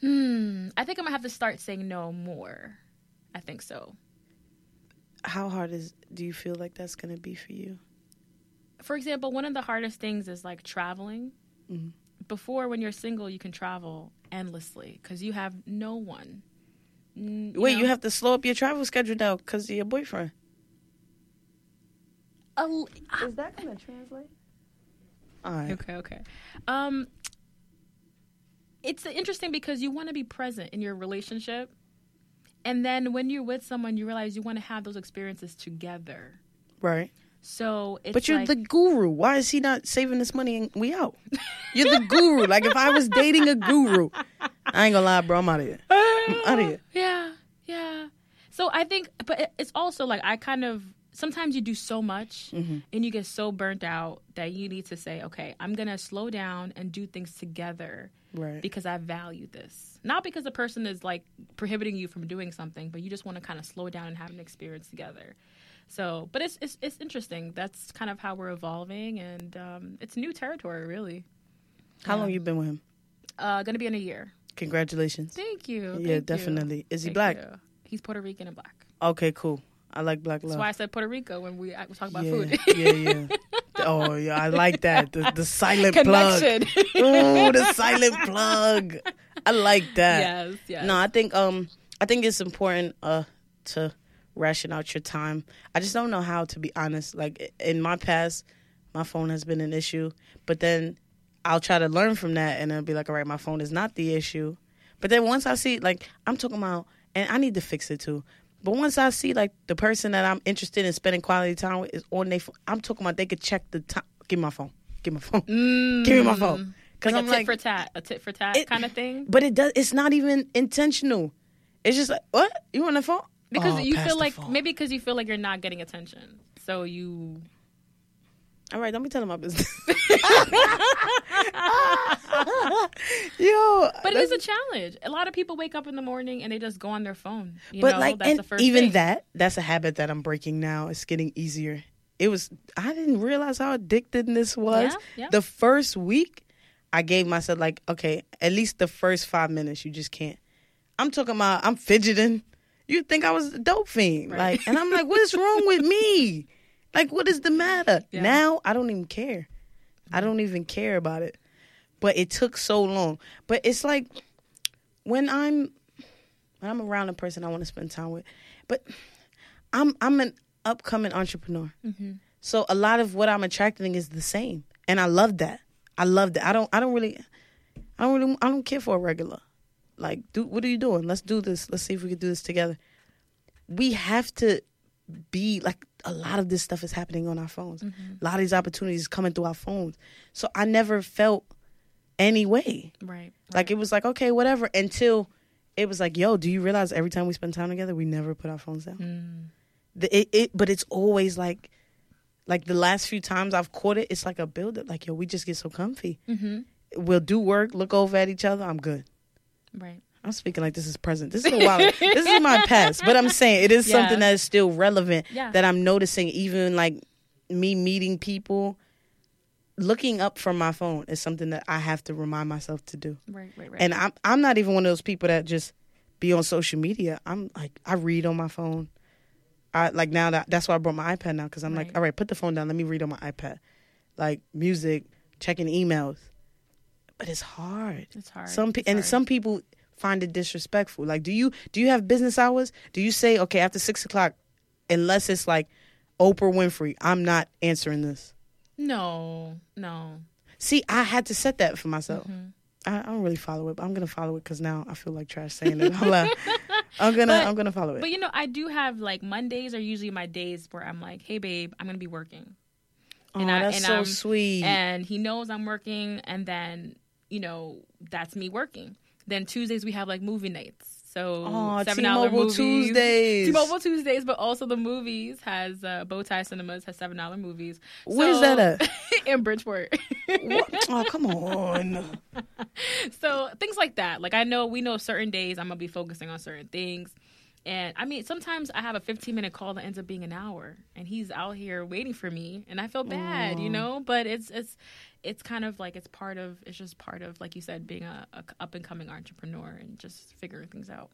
Hmm. I think I'm gonna have to start saying no more. I think so. How hard is do you feel like that's gonna be for you? For example, one of the hardest things is like traveling. Mm-hmm. before, when you're single, you can travel endlessly because you have no one. You Wait, know? You have to slow up your travel schedule now because of your boyfriend. Oh, uh, is that going to translate? All right. Okay, okay. Um, it's interesting because you want to be present in your relationship. And then when you're with someone, you realize you want to have those experiences together. Right. So it's But you're like, the guru. Why is he not saving this money and we out? You're the guru. Like, if I was dating a guru, I ain't gonna lie, bro, I'm out of here. I'm out of here. Yeah, yeah. So I think, but it's also like I kind of, sometimes you do so much mm-hmm. and you get so burnt out that you need to say, okay, I'm going to slow down and do things together right. because I value this. Not because the person is like prohibiting you from doing something, but you just want to kind of slow down and have an experience together. So, but it's it's it's interesting. That's kind of how we're evolving, and um, it's new territory, really. How yeah. long you been with him? Uh, going to be in a year. Congratulations. Thank you. Yeah, Thank definitely. You. Is he Thank black? You. He's Puerto Rican and black. Okay, cool. I like black love. That's why I said Puerto Rico when we talk about yeah, food. Yeah, yeah. Oh, yeah, I like that. The, the silent Connection. plug. Ooh, the silent plug. I like that. Yes, yes. No, I think um, I think it's important uh to ration out your time. I just don't know how, to be honest. Like, in my past, my phone has been an issue. But then I'll try to learn from that, and I'll be like, all right, my phone is not the issue. But then once I see, like, I'm talking about, and I need to fix it too. But once I see, like, the person that I'm interested in spending quality time with is on their phone, I'm talking about they could check the time. Give me my phone. Give me my phone. Mm. Give me my phone. Like I'm a tit like, for tat. A tit for tat it, kind of thing. But it does. It's not even intentional. It's just like, what? You on the phone? Because oh, you feel like, phone. maybe because you feel like you're not getting attention. So you... All right, don't be telling my business. Yo, but it is a challenge. A lot of people wake up in the morning and they just go on their phone. You but know, like, that's and the first even thing. that, that's a habit that I'm breaking now. It's getting easier. It was. I didn't realize how addicted this was. Yeah, yeah. The first week, I gave myself like, okay, at least the first five minutes, you just can't. I'm talking about. I'm fidgeting. You'd think I was a dope fiend, right. like, and I'm like, what is wrong with me? Like, what is the matter? Yeah. Now, I don't even care. I don't even care about it. But it took so long. But it's like, when I'm when I'm around a person I want to spend time with, but I'm I'm an upcoming entrepreneur. Mm-hmm. So a lot of what I'm attracting is the same. And I love that. I love that. I don't I don't really I don't really I don't care for a regular. Like, dude, what are you doing? Let's do this. Let's see if we can do this together. We have to be like, a lot of this stuff is happening on our phones. Mm-hmm. A lot of these opportunities coming through our phones. So I never felt any way. Right, right. Like, it was like, okay, whatever. Until it was like, yo, do you realize every time we spend time together, we never put our phones down? Mm. The, it, it, but it's always like, like the last few times I've caught it, it's like a buildup. Like, yo, we just get so comfy. Mm-hmm. We'll do work, look over at each other. I'm good. Right. I'm speaking like this is present. This is a while. This is my past. But I'm saying it is yeah. something that is still relevant yeah. that I'm noticing, even like me meeting people. Looking up from my phone is something that I have to remind myself to do. Right, right, right. And I'm, I'm not even one of those people that just be on social media. I'm like, I read on my phone. I like now that that's why I brought my iPad now, because I'm right. like, all right, put the phone down. Let me read on my iPad. Like music, checking emails. But it's hard. It's hard. Some pe- it's And hard. some people... find it disrespectful. Like, do you do you have business hours? Do you say, okay, after six o'clock, unless it's like Oprah Winfrey, I'm not answering this? No, no. See, I had to set that for myself. Mm-hmm. I, I don't really follow it, but I'm gonna follow it because now I feel like trash saying it. I'm, like, I'm gonna but, I'm gonna follow it. But you know, I do have like Mondays are usually my days where I'm like, hey babe, I'm gonna be working. And oh, I, that's and so I'm, sweet. And he knows I'm working, and then you know that's me working. Then Tuesdays, we have, like, movie nights. So, oh, seven dollars T-Mobile movies. Tuesdays. T-Mobile Tuesdays, but also the movies has, uh, Bowtie Cinemas has seven dollars movies. Where so, is that at? In Bridgeport. What? Oh, come on. So, things like that. Like, I know, we know certain days I'm going to be focusing on certain things. And, I mean, sometimes I have a fifteen-minute call that ends up being an hour. And he's out here waiting for me. And I feel bad, oh. you know? But it's it's... It's kind of like it's part of, it's just part of, like you said, being a, a up-and-coming entrepreneur and just figuring things out.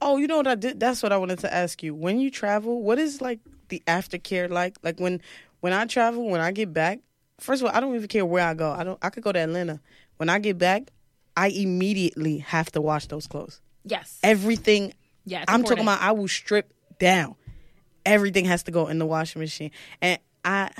Oh, you know what I did? That's what I wanted to ask you. When you travel, what is, like, the aftercare like? Like, when, when I travel, when I get back, first of all, I don't even care where I go. I don't. I could go to Atlanta. When I get back, I immediately have to wash those clothes. Yes. Everything. Yeah, I'm important. Talking about I will strip down. Everything has to go in the washing machine. And I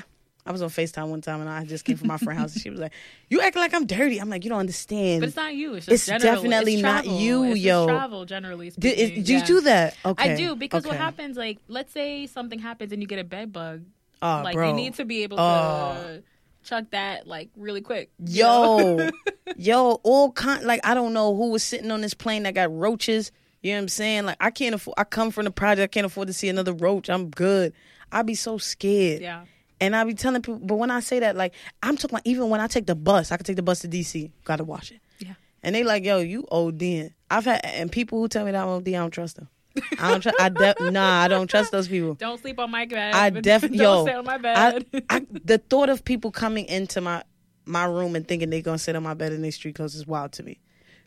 I was on FaceTime one time, and I just came from my friend's house, and she was like, you acting like I'm dirty. I'm like, you don't understand. But it's not you. It's, just it's definitely it's not you, it's yo. It's travel, generally speaking. Do, it, do yeah. you do that? Okay. I do, because okay. what happens, like, let's say something happens and you get a bed bug. Oh, like, bro. You need to be able oh. to... chuck that like really quick. Yo, yo, all kind like I don't know who was sitting on this plane that got roaches. You know what I'm saying? Like I can't afford. I come from the project. I can't afford to see another roach. I'm good. I be so scared. Yeah. And I be telling people, but when I say that, like I'm talking. About, even when I take the bus, I can take the bus to D C. Got to wash it. Yeah. And they like, yo, you O D'ing. I've had and people who tell me that I'm O D, I don't trust them. I don't trust. I de- nah, I don't trust those people. Don't sleep on my bed. I definitely don't yo, sit on my bed. I, I, the thought of people coming into my my room and thinking they're gonna sit on my bed in their street clothes is wild to me.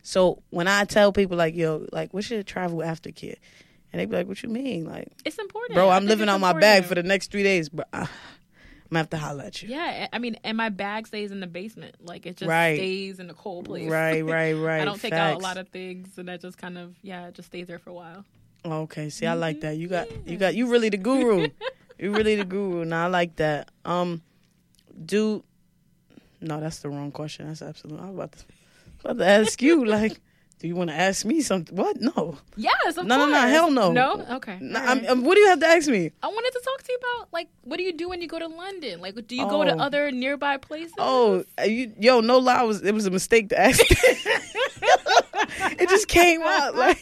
So when I tell people like, yo, like, what's your travel aftercare? And they be like, what you mean? Like, it's important, bro. I'm living on important. my bag for the next three days, bro. I'm gonna have to holler at you. Yeah, I mean, and my bag stays in the basement. Like it just right. stays in the cold place. Right, right, right. I don't take Facts. out a lot of things, and that just kind of yeah, it just stays there for a while. Okay, see, I like that. You got, yeah. you got, you really the guru. You really the guru. Now I like that. Um, do, no, that's the wrong question. That's absolutely. I'm about to, about to ask you. Like, do you want to ask me something? What? No. Yes. Of no, course. no, no. Hell no. No. Okay. No, right. I'm, I'm, what do you have to ask me? I wanted to talk to you about like, what do you do when you go to London? Like, do you oh. go to other nearby places? Oh, you, yo, no lie, I was it was a mistake to ask. It just came out like,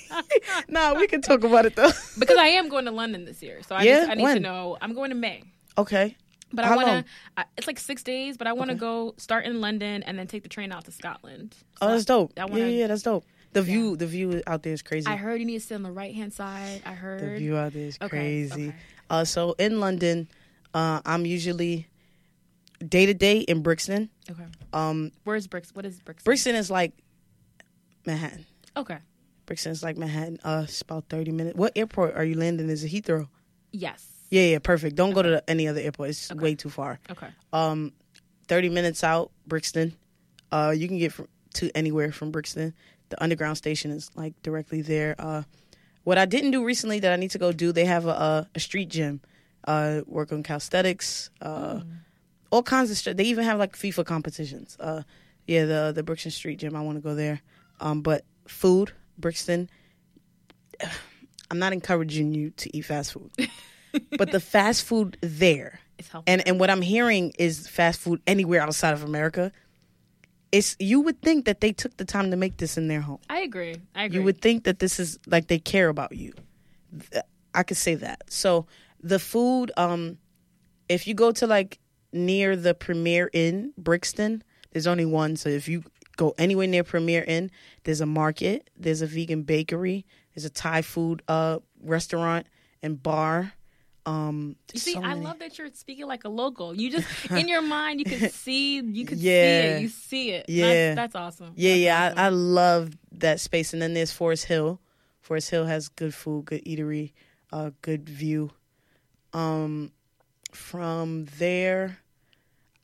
nah, we can talk about it though. Because I am going to London this year, so I, yeah? just, I need when? to know. I'm going to May. Okay. But How I want to. It's like six days, but I want to okay. go start in London and then take the train out to Scotland. So oh, that's dope. I wanna, yeah, yeah, that's dope. The yeah. view, the view out there is crazy. I heard you need to sit on the right hand side. I heard the view out there is okay. crazy. Okay. Uh, so in London, uh, I'm usually day to day in Brixton. Okay. Um, where's Brixton? What is Brixton? Brixton is like. Manhattan. Okay. Brixton's like Manhattan. Uh, it's about thirty minutes. What airport are you landing? Is it Heathrow? Yes. Yeah, yeah, perfect. Don't okay. go to the, any other airport. It's okay. way too far. Okay. Um, thirty minutes out, Brixton. Uh, you can get from, to anywhere from Brixton. The underground station is like directly there. Uh, what I didn't do recently that I need to go do, they have a, a, a street gym. Uh, work on calisthenics. Uh, mm. All kinds of stuff. They even have like FIFA competitions. Uh, yeah, the the Brixton Street Gym. I want to go there. Um, but food, Brixton, I'm not encouraging you to eat fast food. But the fast food there, it's and, and what I'm hearing is fast food anywhere outside of America, it's you would think that they took the time to make this in their home. I agree. I agree. You would think that this is, like, they care about you. I could say that. So the food, um, if you go to, like, near the Premier Inn, Brixton, there's only one, so if you... go anywhere near Premier Inn, there's a market, there's a vegan bakery, there's a Thai food uh, restaurant and bar. Um, you see, so I love that you're speaking like a local. You just, in your mind, you can see, you can yeah. see it, you see it. Yeah. That's, that's awesome. Yeah, that's yeah, awesome. I, I love that space. And then there's Forest Hill. Forest Hill has good food, good eatery, uh, good view. Um, from there...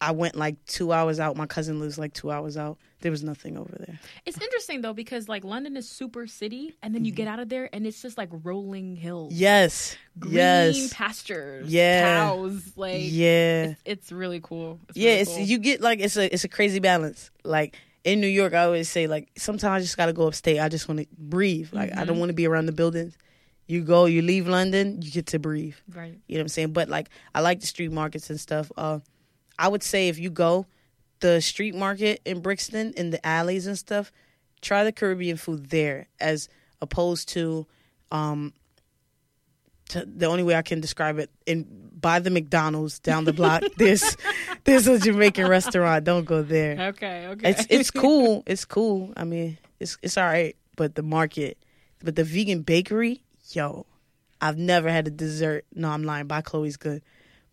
I went like two hours out. My cousin lives like two hours out. There was nothing over there. It's interesting though because like London is super city, and then you mm-hmm. get out of there and it's just like rolling hills. Yes, green yes. pastures, yeah, cows. Like yeah, it's, it's really cool. It's yeah, really it's, cool. you get like it's a it's a crazy balance. Like in New York, I always say like sometimes I just gotta go upstate. I just want to breathe. Like mm-hmm. I don't want to be around the buildings. You go, you leave London, you get to breathe. Right. You know what I'm saying? But like I like the street markets and stuff. Uh, I would say if you go the street market in Brixton, in the alleys and stuff, try the Caribbean food there as opposed to, um, to the only way I can describe it, in by the McDonald's down the block, there's, there's a Jamaican restaurant. Don't go there. Okay, okay. It's it's cool. It's cool. I mean, it's it's all right. But the market, but the vegan bakery, yo, I've never had a dessert. No, I'm lying. Bye Chloe's good.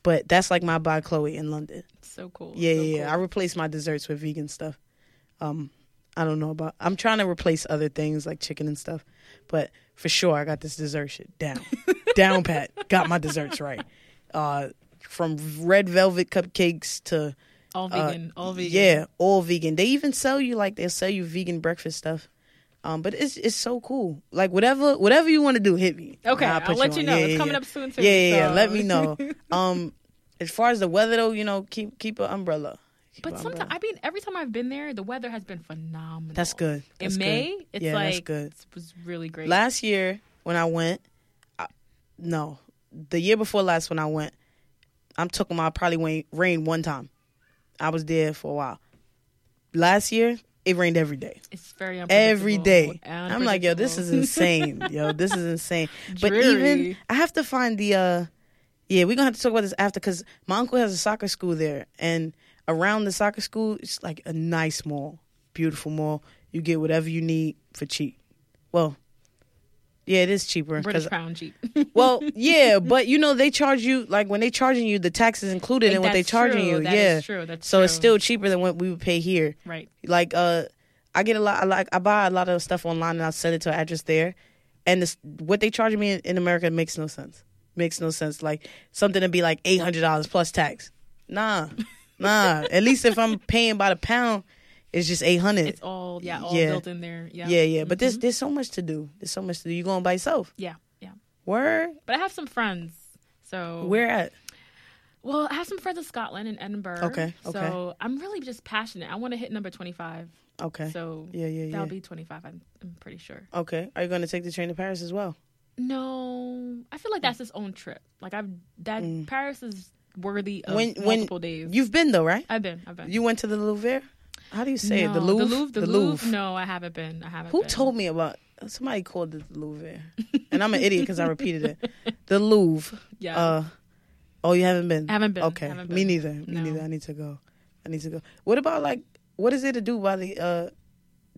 But that's like my Bye Chloe in London. So cool. Yeah, so yeah. Cool. I replace my desserts with vegan stuff. Um, I don't know about... I'm trying to replace other things like chicken and stuff. But for sure, I got this dessert shit down. Down pat. Got my desserts right. Uh, from red velvet cupcakes to All vegan. Uh, all vegan. Yeah, all vegan. They even sell you, like, they'll sell you vegan breakfast stuff. Um, but it's it's so cool. Like, whatever whatever you want to do, hit me. Okay, I'll, I'll let you, you know. Yeah, it's yeah, coming yeah. up soon, too. Yeah, yeah, so. yeah, let me know. um, as far as the weather, though, you know, keep keep an umbrella. Keep but an sometimes, umbrella. I mean, every time I've been there, the weather has been phenomenal. That's good. That's In May, good. it's yeah, like, that's good. It was really great. Last year, when I went, I, no, the year before last when I went, I'm talking about I probably rained one time. I was there for a while. Last year, it rained every day. It's very unpredictable. Every day. Unpredictable. I'm like, yo, this is insane. yo, this is insane. But Dreary. even, I have to find the, uh, yeah, we're going to have to talk about this after, because my uncle has a soccer school there. And around the soccer school, it's like a nice mall, beautiful mall. You get whatever you need for cheap. Well, yeah, it is cheaper. British pound cheap. well, yeah, but you know, they charge you, like when they charging you, the tax is included like, in what they charging true. you. That yeah, is true. That's so true. It's still cheaper than what we would pay here. Right. Like, uh, I get a lot. I like I buy a lot of stuff online and I will send it to an address there, and this, what they charging me in, in America makes no sense. Makes no sense. Like something to be like eight hundred dollars plus tax. Nah, nah. At least if I'm paying by the pound. It's just eight hundred. It's all, yeah, all yeah. built in there. Yeah, yeah. yeah. But mm-hmm. there's, there's so much to do. There's so much to do. You're going by yourself. Yeah, yeah. Where? But I have some friends. So Where at? Well, I have some friends in Scotland and Edinburgh. Okay, okay. So I'm really just passionate. I want to hit number twenty-five. Okay. So yeah, yeah, yeah. that'll be twenty-five, I'm, I'm pretty sure. Okay. Are you going to take the train to Paris as well? No. I feel like that's its own trip. Like, I've that mm. Paris is worthy of when, multiple when days. You've been, though, right? I've been. I've been. You went to the Louvre? How do you say no, it? The Louvre? The Louvre. The, the Louvre. Louvre. No, I haven't been. I haven't Who been. Who told me about Somebody called it the Louvre. And I'm an idiot because I repeated it. The Louvre. Yeah. Uh, oh, you haven't been? I haven't been. Okay. Haven't been. Me neither. Me no. neither. I need to go. I need to go. What about, like, what is there to do by the, uh,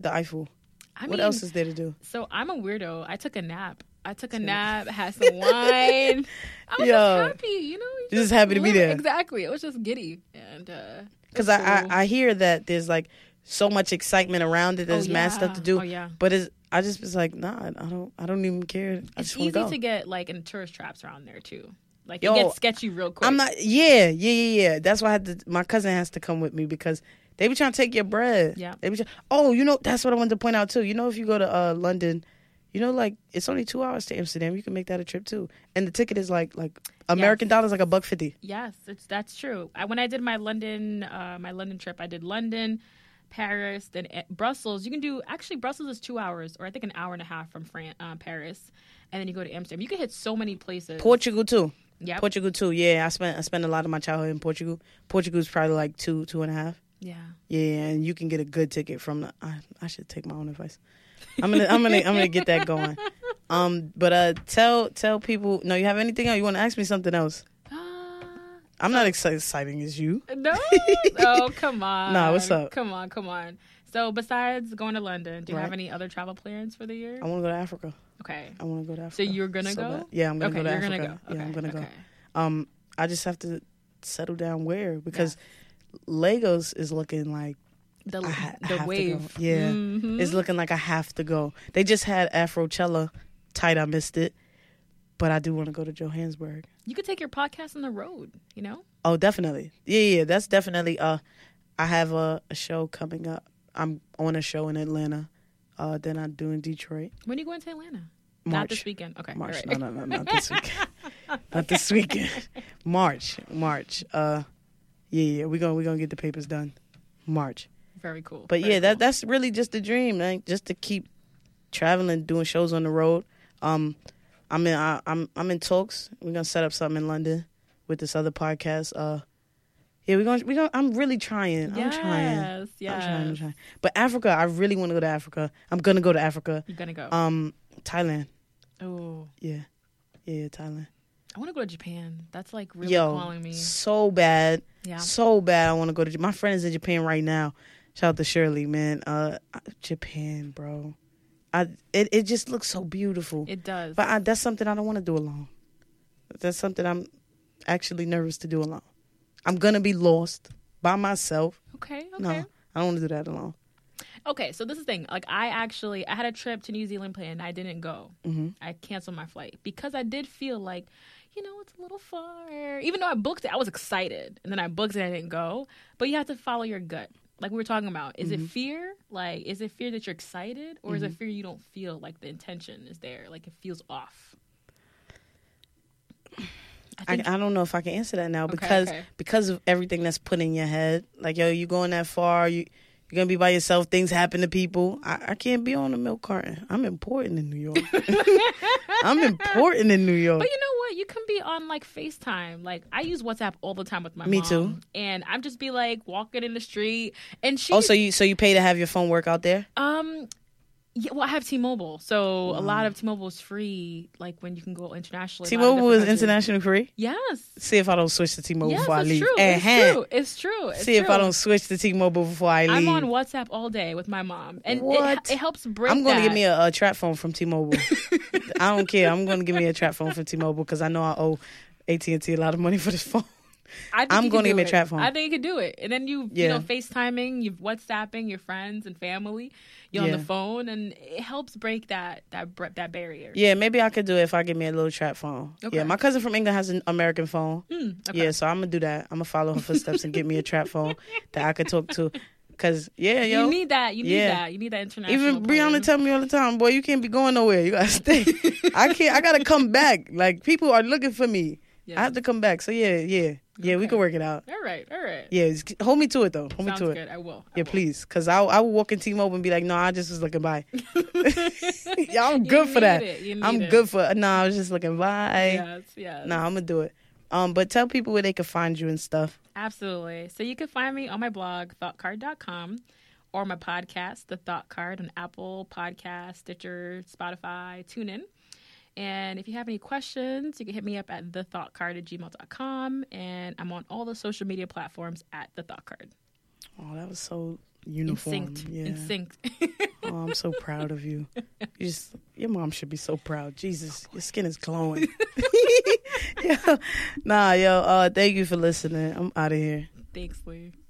the Eiffel? I what mean, else is there to do? So I'm a weirdo. I took a nap. I took a nap, had some wine. I was Yo, just happy, you know? You just, just happy to be there. Exactly. It was just giddy. And, uh... Because I, I, I hear that there's, like, so much excitement around it. There's oh, yeah. mad stuff to do. Oh, yeah. But it's, I just was like, nah, I don't I don't even care. I it's easy go. to get, like, in tourist traps around there, too. Like, Yo, it gets sketchy real quick. I'm not, yeah, yeah, yeah, yeah. That's why I had to, my cousin has to come with me because they be trying to take your bread. Yeah. They be trying, oh, you know, that's what I wanted to point out, too. You know, if you go to uh, London, you know, like, it's only two hours to Amsterdam. You can make that a trip, too. And the ticket is, like, like American yes. dollars, like a buck fifty. Yes, it's, that's true. I, when I did my London uh, my London trip, I did London, Paris, then uh, Brussels. You can do, actually, Brussels is two hours, or I think an hour and a half from Fran- uh, Paris. And then you go to Amsterdam. You can hit so many places. Portugal, too. Yeah. Portugal, too. Yeah, I spent I spent a lot of my childhood in Portugal. Portugal's probably, like, two, two and a half. Yeah. Yeah, and you can get a good ticket from the, I, I should take my own advice. I'm gonna, I'm gonna, I'm gonna get that going. Um, but uh, tell, tell people. No, you have anything else? You want to ask me something else? Uh, I'm not as exciting as you. No. Oh, come on. Nah, what's up? Come on, come on. So, besides going to London, do you right. have any other travel plans for the year? I want to go to Africa. Okay. I want to go to Africa. So you're gonna so go? Bad. Yeah, I'm gonna okay, go to you're Africa. Gonna go. Okay, yeah, I'm gonna okay. go. Um, I just have to settle down where because yeah. Lagos is looking like. The, I ha- the I wave. Yeah. Mm-hmm. It's looking like I have to go. They just had Afrochella tight. I missed it. But I do want to go to Johannesburg. You could take your podcast on the road, you know? Oh, definitely. Yeah, yeah. That's definitely. Uh, I have a, a show coming up. I'm on a show in Atlanta. Uh, then I do in Detroit. When are you going to Atlanta? March. Not this weekend. Okay. March. Right. No, no, no. Not this weekend. okay. Not this weekend. March. March. Uh, yeah, yeah. We're going we're gonna get the papers done. March. Very cool. But Very yeah, cool. that that's really just the dream, man. Just to keep traveling, doing shows on the road. Um, I'm in I, I'm I'm in talks. We're gonna set up something in London with this other podcast. Uh, yeah, we're gonna we gonna. I'm really trying. Yes, I'm trying. Yes. I'm trying. I'm trying. But Africa, I really want to go to Africa. I'm gonna go to Africa. You're gonna go. Um, Thailand. Oh. Yeah, yeah, Thailand. I want to go to Japan. That's like really Yo, calling me so bad. Yeah. So bad. I want to go to Japan. My friend is in Japan right now. Shout out to Shirley, man. Uh, Japan, bro. I it, it just looks so beautiful. It does. But I, that's something I don't want to do alone. That's something I'm actually nervous to do alone. I'm going to be lost by myself. Okay, okay. No, I don't want to do that alone. Okay, so this is the thing. Like, I actually, I had a trip to New Zealand planned. I didn't go. Mm-hmm. I canceled my flight because I did feel like, you know, it's a little far. Even though I booked it, I was excited. And then I booked it and I didn't go. But you have to follow your gut. Like we were talking about, is mm-hmm. it fear? Like, is it fear that you're excited? Or mm-hmm. is it fear you don't feel like the intention is there? Like, it feels off. I, think, I, I don't know if I can answer that now okay, because okay. because of everything that's put in your head. Like, yo, you going that far. You, you're going to be by yourself. Things happen to people. I, I can't be on a milk carton. I'm important in New York. I'm important in New York. But you know what? You can be on, like, FaceTime. Like, I use WhatsApp all the time with my Me mom. Me too. And I'm just be, like, walking in the street. And she. Oh, so you, so you pay to have your phone work out there? Um... Yeah, well, I have T-Mobile, so wow. a lot of T-Mobile is free, like, when you can go internationally. T-Mobile is internationally free? Yes. See if I don't switch to T-Mobile yes, before I leave. True. It's true. It's true. It's See true. if I don't switch to T-Mobile before I leave. I'm on WhatsApp all day with my mom, and it, it helps break I'm going to give me a, a trap phone from T-Mobile. I don't care. I'm going to give me a trap phone from T-Mobile because I know I owe A T and T a lot of money for this phone. I I'm going to get my trap phone. I think you could do it. And then you, yeah. you know, FaceTiming, you WhatsApping your friends and family. You're yeah. on the phone, and it helps break that that that barrier. Yeah, maybe I could do it if I give me a little trap phone. Okay. Yeah, my cousin from England has an American phone. Mm, okay. Yeah, so I'm going to do that. I'm going to follow her footsteps and get me a trap phone that I could talk to. Because, yeah, yo. You need that. You need yeah. that. You need that international. Even Brianna tell me all the time, boy, you can't be going nowhere. You got to stay. I can't. I got to come back. Like, people are looking for me. Yeah. I have to come back. So, yeah, yeah. Yeah, okay. We can work it out. All right, all right. Yeah, hold me to it, though. Hold Sounds me to good. it. Sounds good. I will. I yeah, will. please. Because I, I will walk in T-Mobile and be like, no, nah, I just was looking by. yeah, I'm good you for that. I'm it. good for No, nah, I was just looking by. Yes, yes. No, nah, I'm going to do it. Um, But tell people where they can find you and stuff. Absolutely. So you can find me on my blog, thought card dot com, or my podcast, The Thought Card, on Apple Podcasts, Stitcher, Spotify, TuneIn. And if you have any questions, you can hit me up at the thought card at gmail dot com. And I'm on all the social media platforms at The Thought Card. Oh, that was so uniform. In synced. Yeah. In synced. Oh, I'm so proud of you. You just, your mom should be so proud. Jesus, oh, your skin is glowing. yo, nah, yo, uh, thank you for listening. I'm out of here. Thanks, Lee.